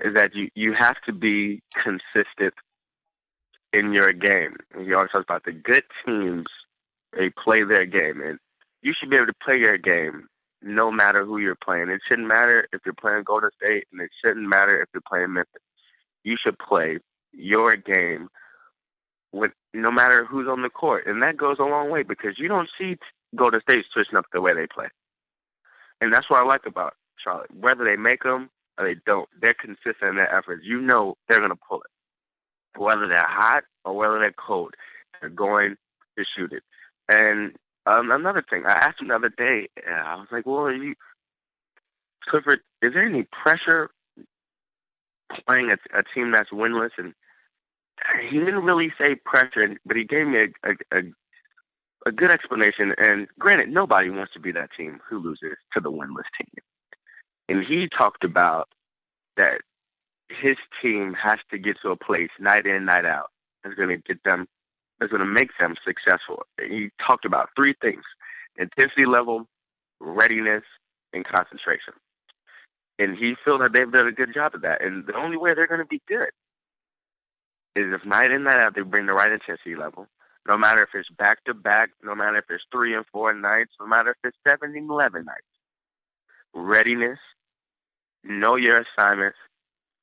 is that you have to be consistent in your game. He always talks about the good teams, they play their game. And you should be able to play your game no matter who you're playing. It shouldn't matter if you're playing Golden State, and it shouldn't matter if you're playing Memphis. You should play your game with no matter who's on the court. And that goes a long way, because you don't see Golden State switching up the way they play. And that's what I like about Charlotte. Whether they make them or they don't, they're consistent in their efforts. You know they're going to pull it. Whether they're hot or whether they're cold, they're going to shoot it. And another thing, I asked him the other day, and I was like, well, Clifford, is there any pressure playing a team that's winless? And he didn't really say pressure, but he gave me a good explanation. And granted, nobody wants to be that team who loses to the winless team. And he talked about that his team has to get to a place night in, night out that's going to get them, that's going to make them successful. And he talked about three things: intensity level, readiness, and concentration. And he feels that they've done a good job of that. And the only way they're going to be good is if night in, night out, they bring the right intensity level. No matter if it's back-to-back, no matter if it's 3 and 4 nights, no matter if it's 7 and 11 nights. Readiness, know your assignments,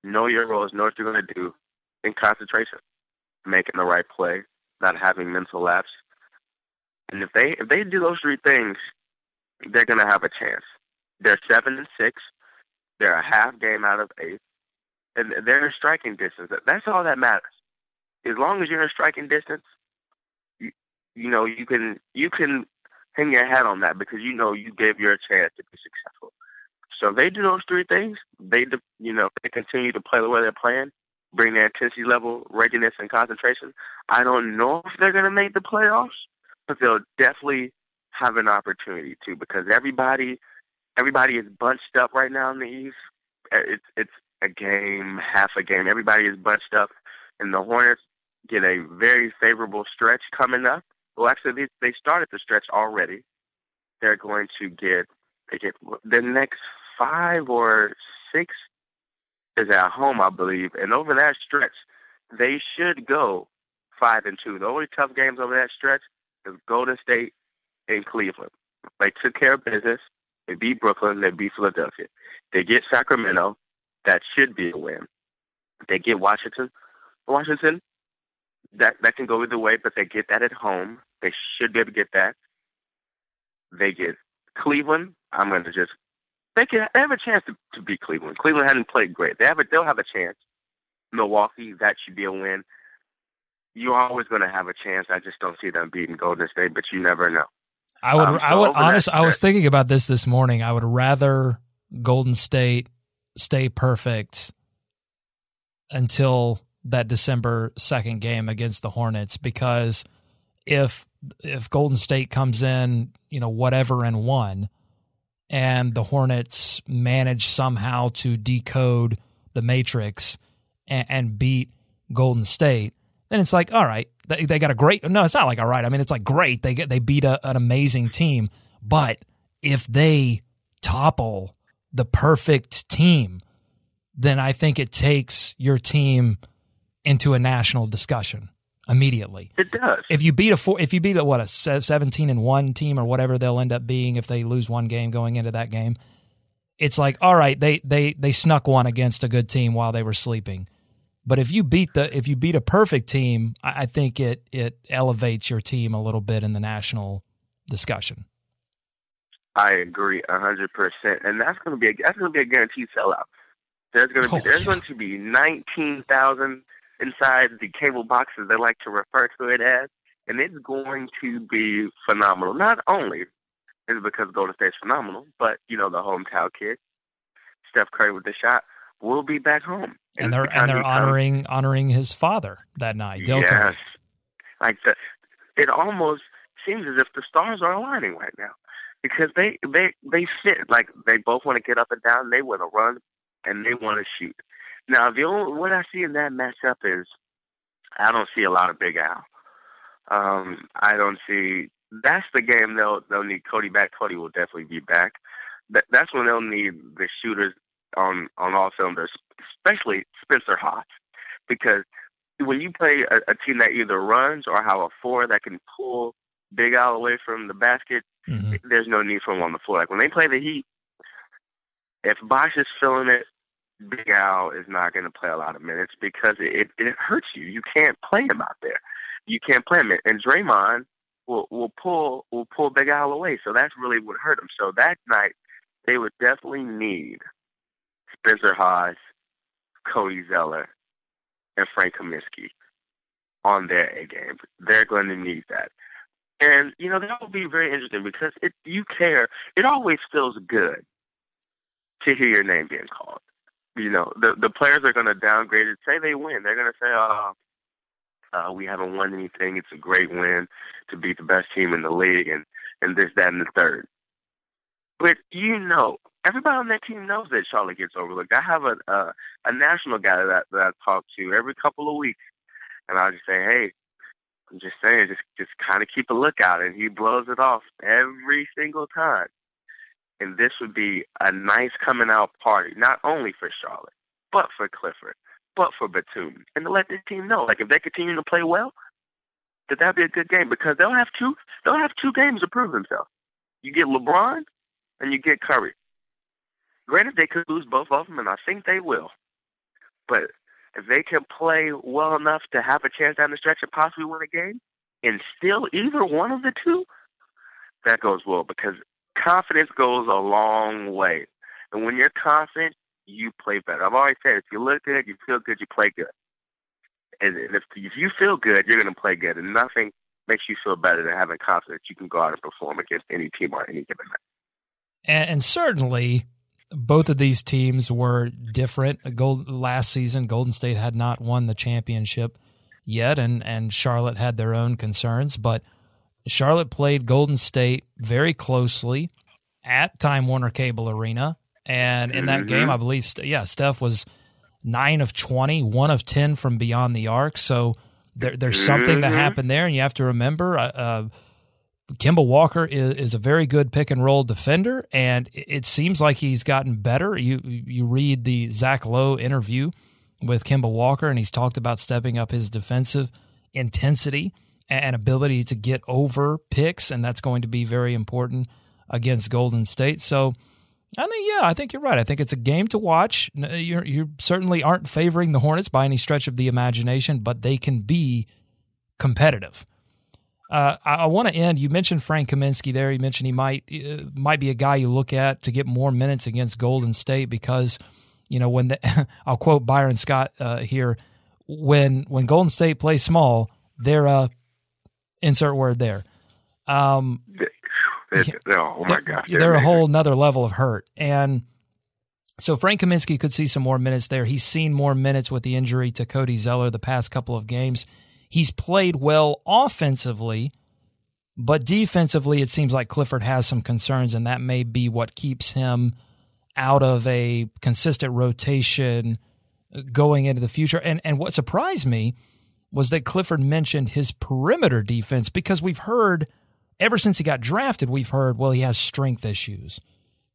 know your roles, know what you're going to do, and concentration. Making the right play, not having mental lapse. And if they do those three things, they're going to have a chance. They're 7 and 6. They're a half game out of 8. And they're in striking distance. That's all that matters. As long as you're in striking distance, you know, you can hang your hat on that, because you know you gave your chance to be successful. So if they do those three things, they continue to play the way they're playing, bring their intensity level, readiness, and concentration. I don't know if they're going to make the playoffs, but they'll definitely have an opportunity to, because everybody is bunched up right now in the East. It's a game, half a game. Everybody is bunched up, and the Hornets get a very favorable stretch coming up. Well, actually, they started the stretch already. They're going to get the next 5 or 6 is at home, I believe. And over that stretch, they should go 5 and 2. The only tough games over that stretch is Golden State and Cleveland. They took care of business. They beat Brooklyn. They beat Philadelphia. They get Sacramento. That should be a win. They get Washington. That can go either way, but they get that at home. They should be able to get that. They get Cleveland. They have a chance to beat Cleveland. Cleveland hadn't played great. They'll have a chance. Milwaukee, that should be a win. You're always going to have a chance. I just don't see them beating Golden State, but you never know. I was thinking about this morning. I would rather Golden State stay perfect until that December 2nd game against the Hornets, because if Golden State comes in, you know, whatever and won, and the Hornets manage somehow to decode the matrix and beat Golden State, then it's like, all right, they got a great. No, it's not like all right. I mean, it's like great. They beat an amazing team, but if they topple the perfect team, then I think it takes your team into a national discussion immediately. It does. If you beat a 17 and 1 team or whatever they'll end up being if they lose one game going into that game, it's like, all right, they snuck one against a good team while they were sleeping. But if you beat a perfect team, I think it elevates your team a little bit in the national discussion. I agree 100%, and that's going to be a guaranteed sellout. There's going to be 19,000 inside the cable boxes, they like to refer to it as, and it's going to be phenomenal. Not only is it because Golden State's phenomenal, but, you know, the hometown kid, Steph Curry with the shot, will be back home. And they're honoring his father that night. Yes. It almost seems as if the stars are aligning right now, because they fit. Like, they both want to get up and down, and they want to run, and they want to shoot. Now, the only what I see in that matchup is I don't see a lot of Big Al. I don't see – that's the game they'll need Cody back. Cody will definitely be back. That's when they'll need the shooters on all cylinders, especially Spencer Hawes, because when you play a team that either runs or have a four that can pull Big Al away from the basket, mm-hmm. there's no need for him on the floor. Like, when they play the Heat, if Bosh is feeling it, Big Al is not going to play a lot of minutes because it hurts you. You can't play him out there. You can't play him. And Draymond will pull Big Al away. So that's really what hurt him. So that night, they would definitely need Spencer Hawes, Cody Zeller, and Frank Kaminsky on their A game. They're going to need that. And, you know, that will be very interesting because you care. It always feels good to hear your name being called. You know, the players are going to downgrade it. Say they win. They're going to say, we haven't won anything. It's a great win to beat the best team in the league and this, that, and the third. But, you know, everybody on that team knows that Charlotte gets overlooked. I have a national guy that I talk to every couple of weeks. And I'll just say, hey, I'm just saying, just kind of keep a lookout. And he blows it off every single time. And this would be a nice coming out party, not only for Charlotte, but for Clifford, but for Batum. And to let this team know, like, if they continue to play well, that'd be a good game because they'll have two games to prove themselves. You get LeBron and you get Curry. Granted, they could lose both of them, and I think they will. But if they can play well enough to have a chance down the stretch and possibly win a game, and still either one of the two, that goes well because confidence goes a long way. And when you're confident, you play better. I've always said, if you look good, you feel good, you play good. And if you feel good, you're going to play good. And nothing makes you feel better than having confidence. You can go out and perform against any team on any given night. And certainly, both of these teams were different. Last season, Golden State had not won the championship yet, and Charlotte had their own concerns. But Charlotte played Golden State very closely at Time Warner Cable Arena. And in that game, I believe, Steph was 9 of 20, 1 of 10 from beyond the arc. So there's something that happened there. And you have to remember, Kemba Walker is a very good pick and roll defender. And it seems like he's gotten better. You read the Zach Lowe interview with Kemba Walker, and he's talked about stepping up his defensive intensity and ability to get over picks, and that's going to be very important against Golden State. So I think you're right. I think it's a game to watch. You certainly aren't favoring the Hornets by any stretch of the imagination, but they can be competitive. I want to end. You mentioned Frank Kaminsky there. You mentioned he might be a guy you look at to get more minutes against Golden State because, you know, I'll quote Byron Scott here, when Golden State plays small, they're a insert word there. Oh my gosh, they're a whole nother level of hurt. And so Frank Kaminsky could see some more minutes there. He's seen more minutes with the injury to Cody Zeller the past couple of games. He's played well offensively, but defensively it seems like Clifford has some concerns, and that may be what keeps him out of a consistent rotation going into the future. And what surprised me was that Clifford mentioned his perimeter defense, because we've heard, ever since he got drafted, well, he has strength issues.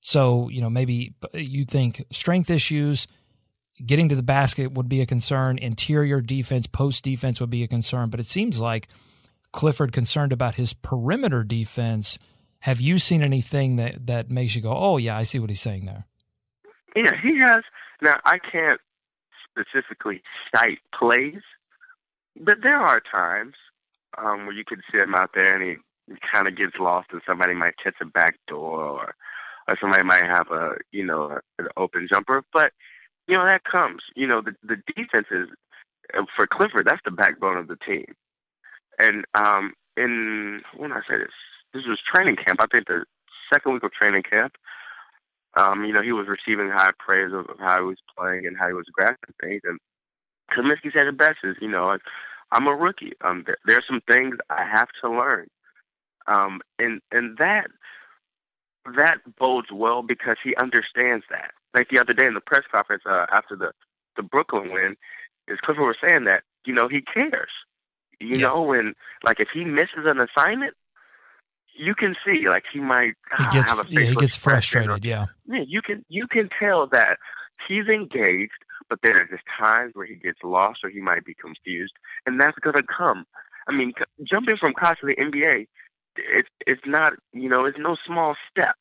So, you know, maybe you think strength issues, getting to the basket would be a concern, interior defense, post defense would be a concern, but it seems like Clifford concerned about his perimeter defense. Have you seen anything that makes you go, oh, yeah, I see what he's saying there? Yeah, he has. Now, I can't specifically cite plays, but there are times where you can see him out there and he kind of gets lost and somebody might catch a back door or somebody might have an open jumper. But, you know, that comes. You know, the defense is, for Clifford, that's the backbone of the team. And this was training camp, I think the second week of training camp, you know, he was receiving high praise of how he was playing and how he was grasping things. And Kaminsky said it best is, you know, I'm a rookie. There's some things I have to learn. And that bodes well because he understands that. Like the other day in the press conference after the Brooklyn win, is Clifford was saying that, he cares. You know, and like if he misses an assignment, you can see like he gets frustrated. Yeah, you can tell that he's engaged, but there are just times where he gets lost or he might be confused, and that's gonna come. I mean, jumping from college to the NBA, it's not it's no small step.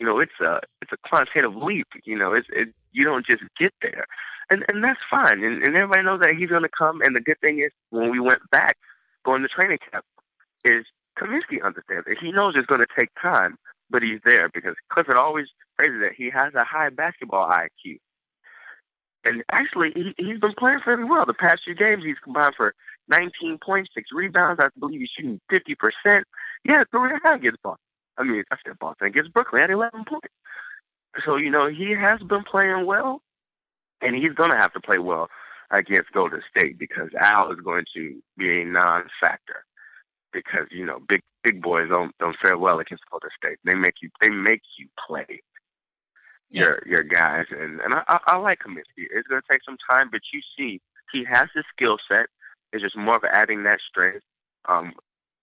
It's a quantitative leap. You don't just get there, and that's fine. And everybody knows that he's gonna come. And the good thing is when we went back going to training camp is Kaminsky understands it. He knows it's going to take time, but he's there because Clifford always praises that he has a high basketball IQ. And actually, he's been playing fairly well. The past few games, he's combined for 19 points, 6 rebounds. I believe he's shooting 50%. Yeah, 3.5 against Boston. I said Boston against Brooklyn at 11 points. So, he has been playing well, and he's going to have to play well against Golden State because Al is going to be a non-factor. Because big boys don't fare well against Golden State. They make you play your guys, and I like Kaminsky. It's going to take some time, but you see he has the skill set. It's just more of adding that strength,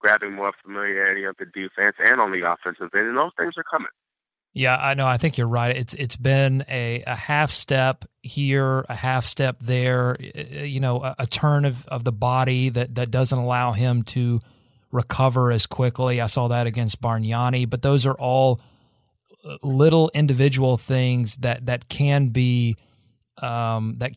grabbing more familiarity of the defense and on the offensive end, and those things are coming. Yeah, I know. I think you're right. It's been a half step here, a half step there. A turn of the body that doesn't allow him to recover as quickly. I saw that against Bargnani, but those are all little individual things that can be taught.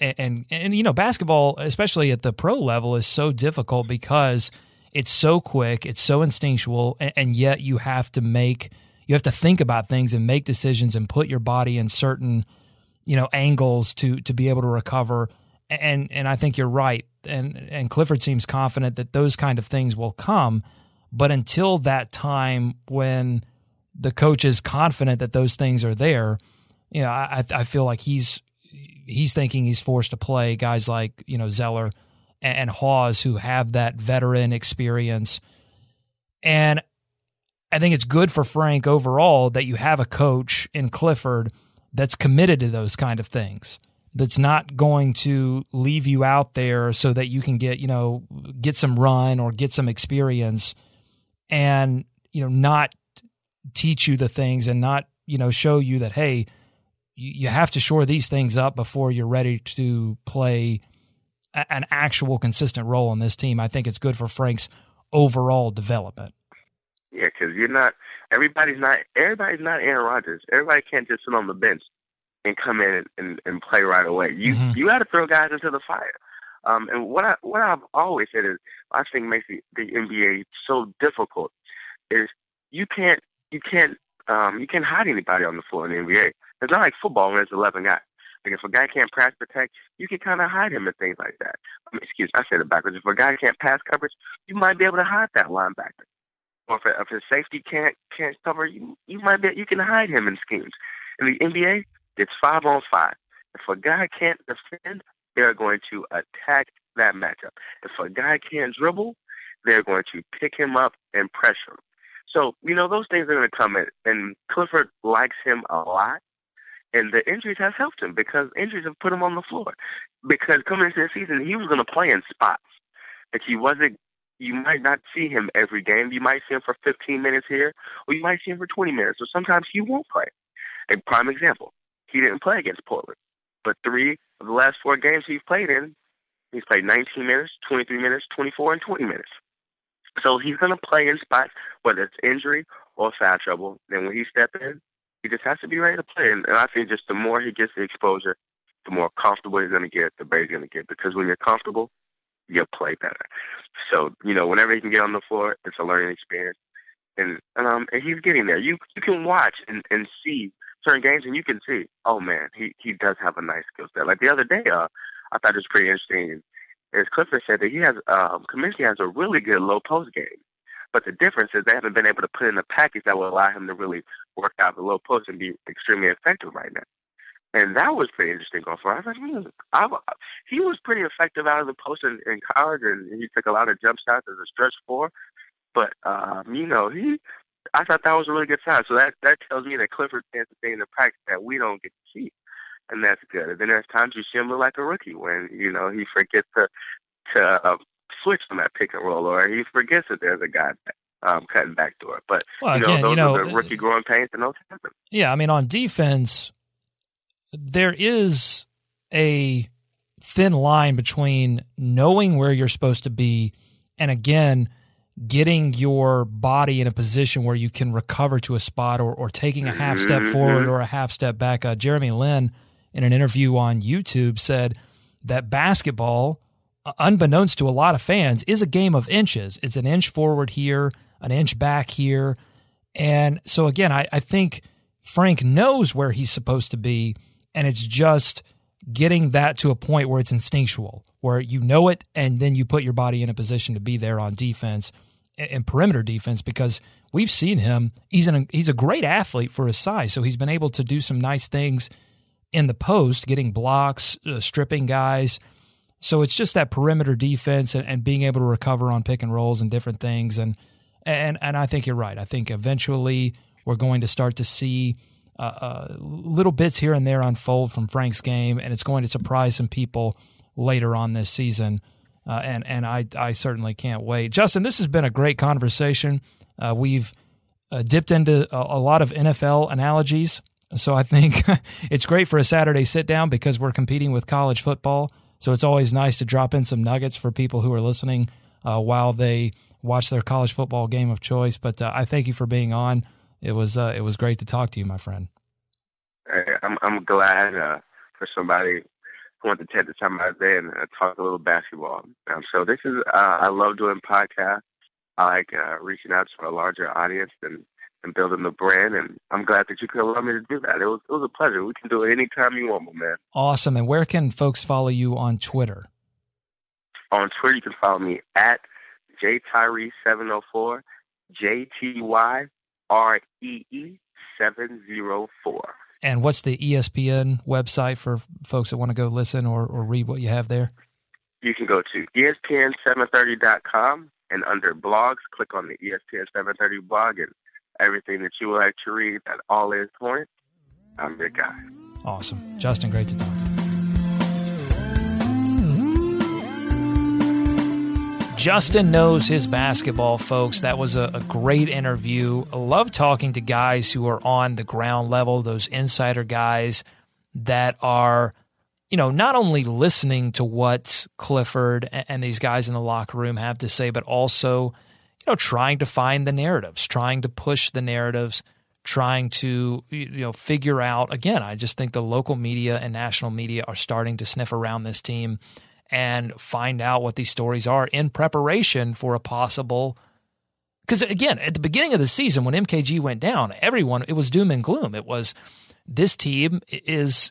And basketball, especially at the pro level, is so difficult because it's so quick, it's so instinctual, and yet you have to think about things and make decisions and put your body in certain angles to be able to recover. And I think you're right. And Clifford seems confident that those kind of things will come. But until that time when the coach is confident that those things are there, I feel like he's thinking he's forced to play guys like, Zeller and Hawes who have that veteran experience. And I think it's good for Frank overall that you have a coach in Clifford that's committed to those kind of things. That's not going to leave you out there so that you can get some run or get some experience and, not teach you the things and not, show you that, hey, you have to shore these things up before you're ready to play an actual consistent role on this team. I think it's good for Frank's overall development. Yeah, because everybody's not Aaron Rodgers. Everybody can't just sit on the bench and come in and play right away. You got to throw guys into the fire. And what I've always said is, I think makes the NBA so difficult is you can't hide anybody on the floor in the NBA. It's not like football where it's 11 guys. Like if a guy can't pass protect, you can kind of hide him and things like that. I said it backwards. If a guy can't pass coverage, you might be able to hide that linebacker. Or if his safety can't cover, you can hide him in schemes. In the NBA, it's 5-on-5. If a guy can't defend, they're going to attack that matchup. If a guy can't dribble, they're going to pick him up and pressure him. So, those things are going to come in. And Clifford likes him a lot. And the injuries have helped him because injuries have put him on the floor. Because coming into the season, he was going to play in spots. If he wasn't, you might not see him every game. You might see him for 15 minutes here, or you might see him for 20 minutes. Or sometimes he won't play. A prime example. He didn't play against Portland, but 3 of the last 4 games he's played in, he's played 19 minutes, 23 minutes, 24, and 20 minutes. So he's going to play in spots, whether it's injury or foul trouble. Then when he steps in, he just has to be ready to play. And I think just the more he gets the exposure, the more comfortable he's going to get, the better he's going to get. Because when you're comfortable, you'll play better. So, whenever he can get on the floor, it's a learning experience. And he's getting there. You can watch and see certain games, and you can see, oh man, he does have a nice skill set. Like the other day, I thought it was pretty interesting. As Clifford said, that he has Kaminsky has a really good low post game, but the difference is they haven't been able to put in a package that will allow him to really work out the low post and be extremely effective right now. And that was pretty interesting going for. I was like, he was pretty effective out of the post in college, and he took a lot of jump shots as a stretch four. But, you know, I thought that was a really good sign. So that tells me that Clifford has a thing in practice that we don't get to see. And that's good. And then there's times you see him look like a rookie when, you know, he forgets to switch on that pick and roll, or he forgets that there's a guy cutting back door. But, well, those are the rookie growing pains and those happen. Yeah, I mean, on defense, there is a thin line between knowing where you're supposed to be and, again, getting your body in a position where you can recover to a spot or taking a half step forward or a half step back. Jeremy Lin, in an interview on YouTube, said that basketball, unbeknownst to a lot of fans, is a game of inches. It's an inch forward here, an inch back here. And so, again, I think Frank knows where he's supposed to be, and it's just getting that to a point where it's instinctual, where you know it, and then you put your body in a position to be there on defense and perimeter defense, because we've seen him. He's a great athlete for his size, so he's been able to do some nice things in the post, getting blocks, stripping guys. So it's just that perimeter defense and being able to recover on pick and rolls and different things. And I think you're right. I think eventually we're going to start to see little bits here and there unfold from Frank's game, and it's going to surprise some people later on this season. And I certainly can't wait. Justin, this has been a great conversation. We've dipped into a lot of NFL analogies, so I think it's great for a Saturday sit-down because we're competing with college football, so it's always nice to drop in some nuggets for people who are listening while they watch their college football game of choice. But I thank you for being on. It was great to talk to you, my friend. Hey, I'm glad for somebody who wanted to take the time out there and talk a little basketball. So this is I love doing podcasts. I like reaching out to a larger audience and building the brand. And I'm glad that you could allow me to do that. It was a pleasure. We can do it anytime you want, my man. Awesome. And where can folks follow you on Twitter? On Twitter, you can follow me at jtyree704 JTYREE704. And what's the ESPN website for folks that want to go listen or read what you have there? You can go to ESPN730.com and under blogs, click on the ESPN 730 blog and everything that you would like to read at all is points. I'm your guy. Awesome. Justin, great to talk to you. Justin knows his basketball, folks. That was a great interview. I love talking to guys who are on the ground level, those insider guys that are, you know, not only listening to what Clifford and these guys in the locker room have to say, but also, you know, trying to find the narratives, trying to push the narratives, trying to, you know, figure out. Again, I just think the local media and national media are starting to sniff around this team and find out what these stories are in preparation for a possible – because, again, at the beginning of the season when MKG went down, everyone – it was doom and gloom. It was this team is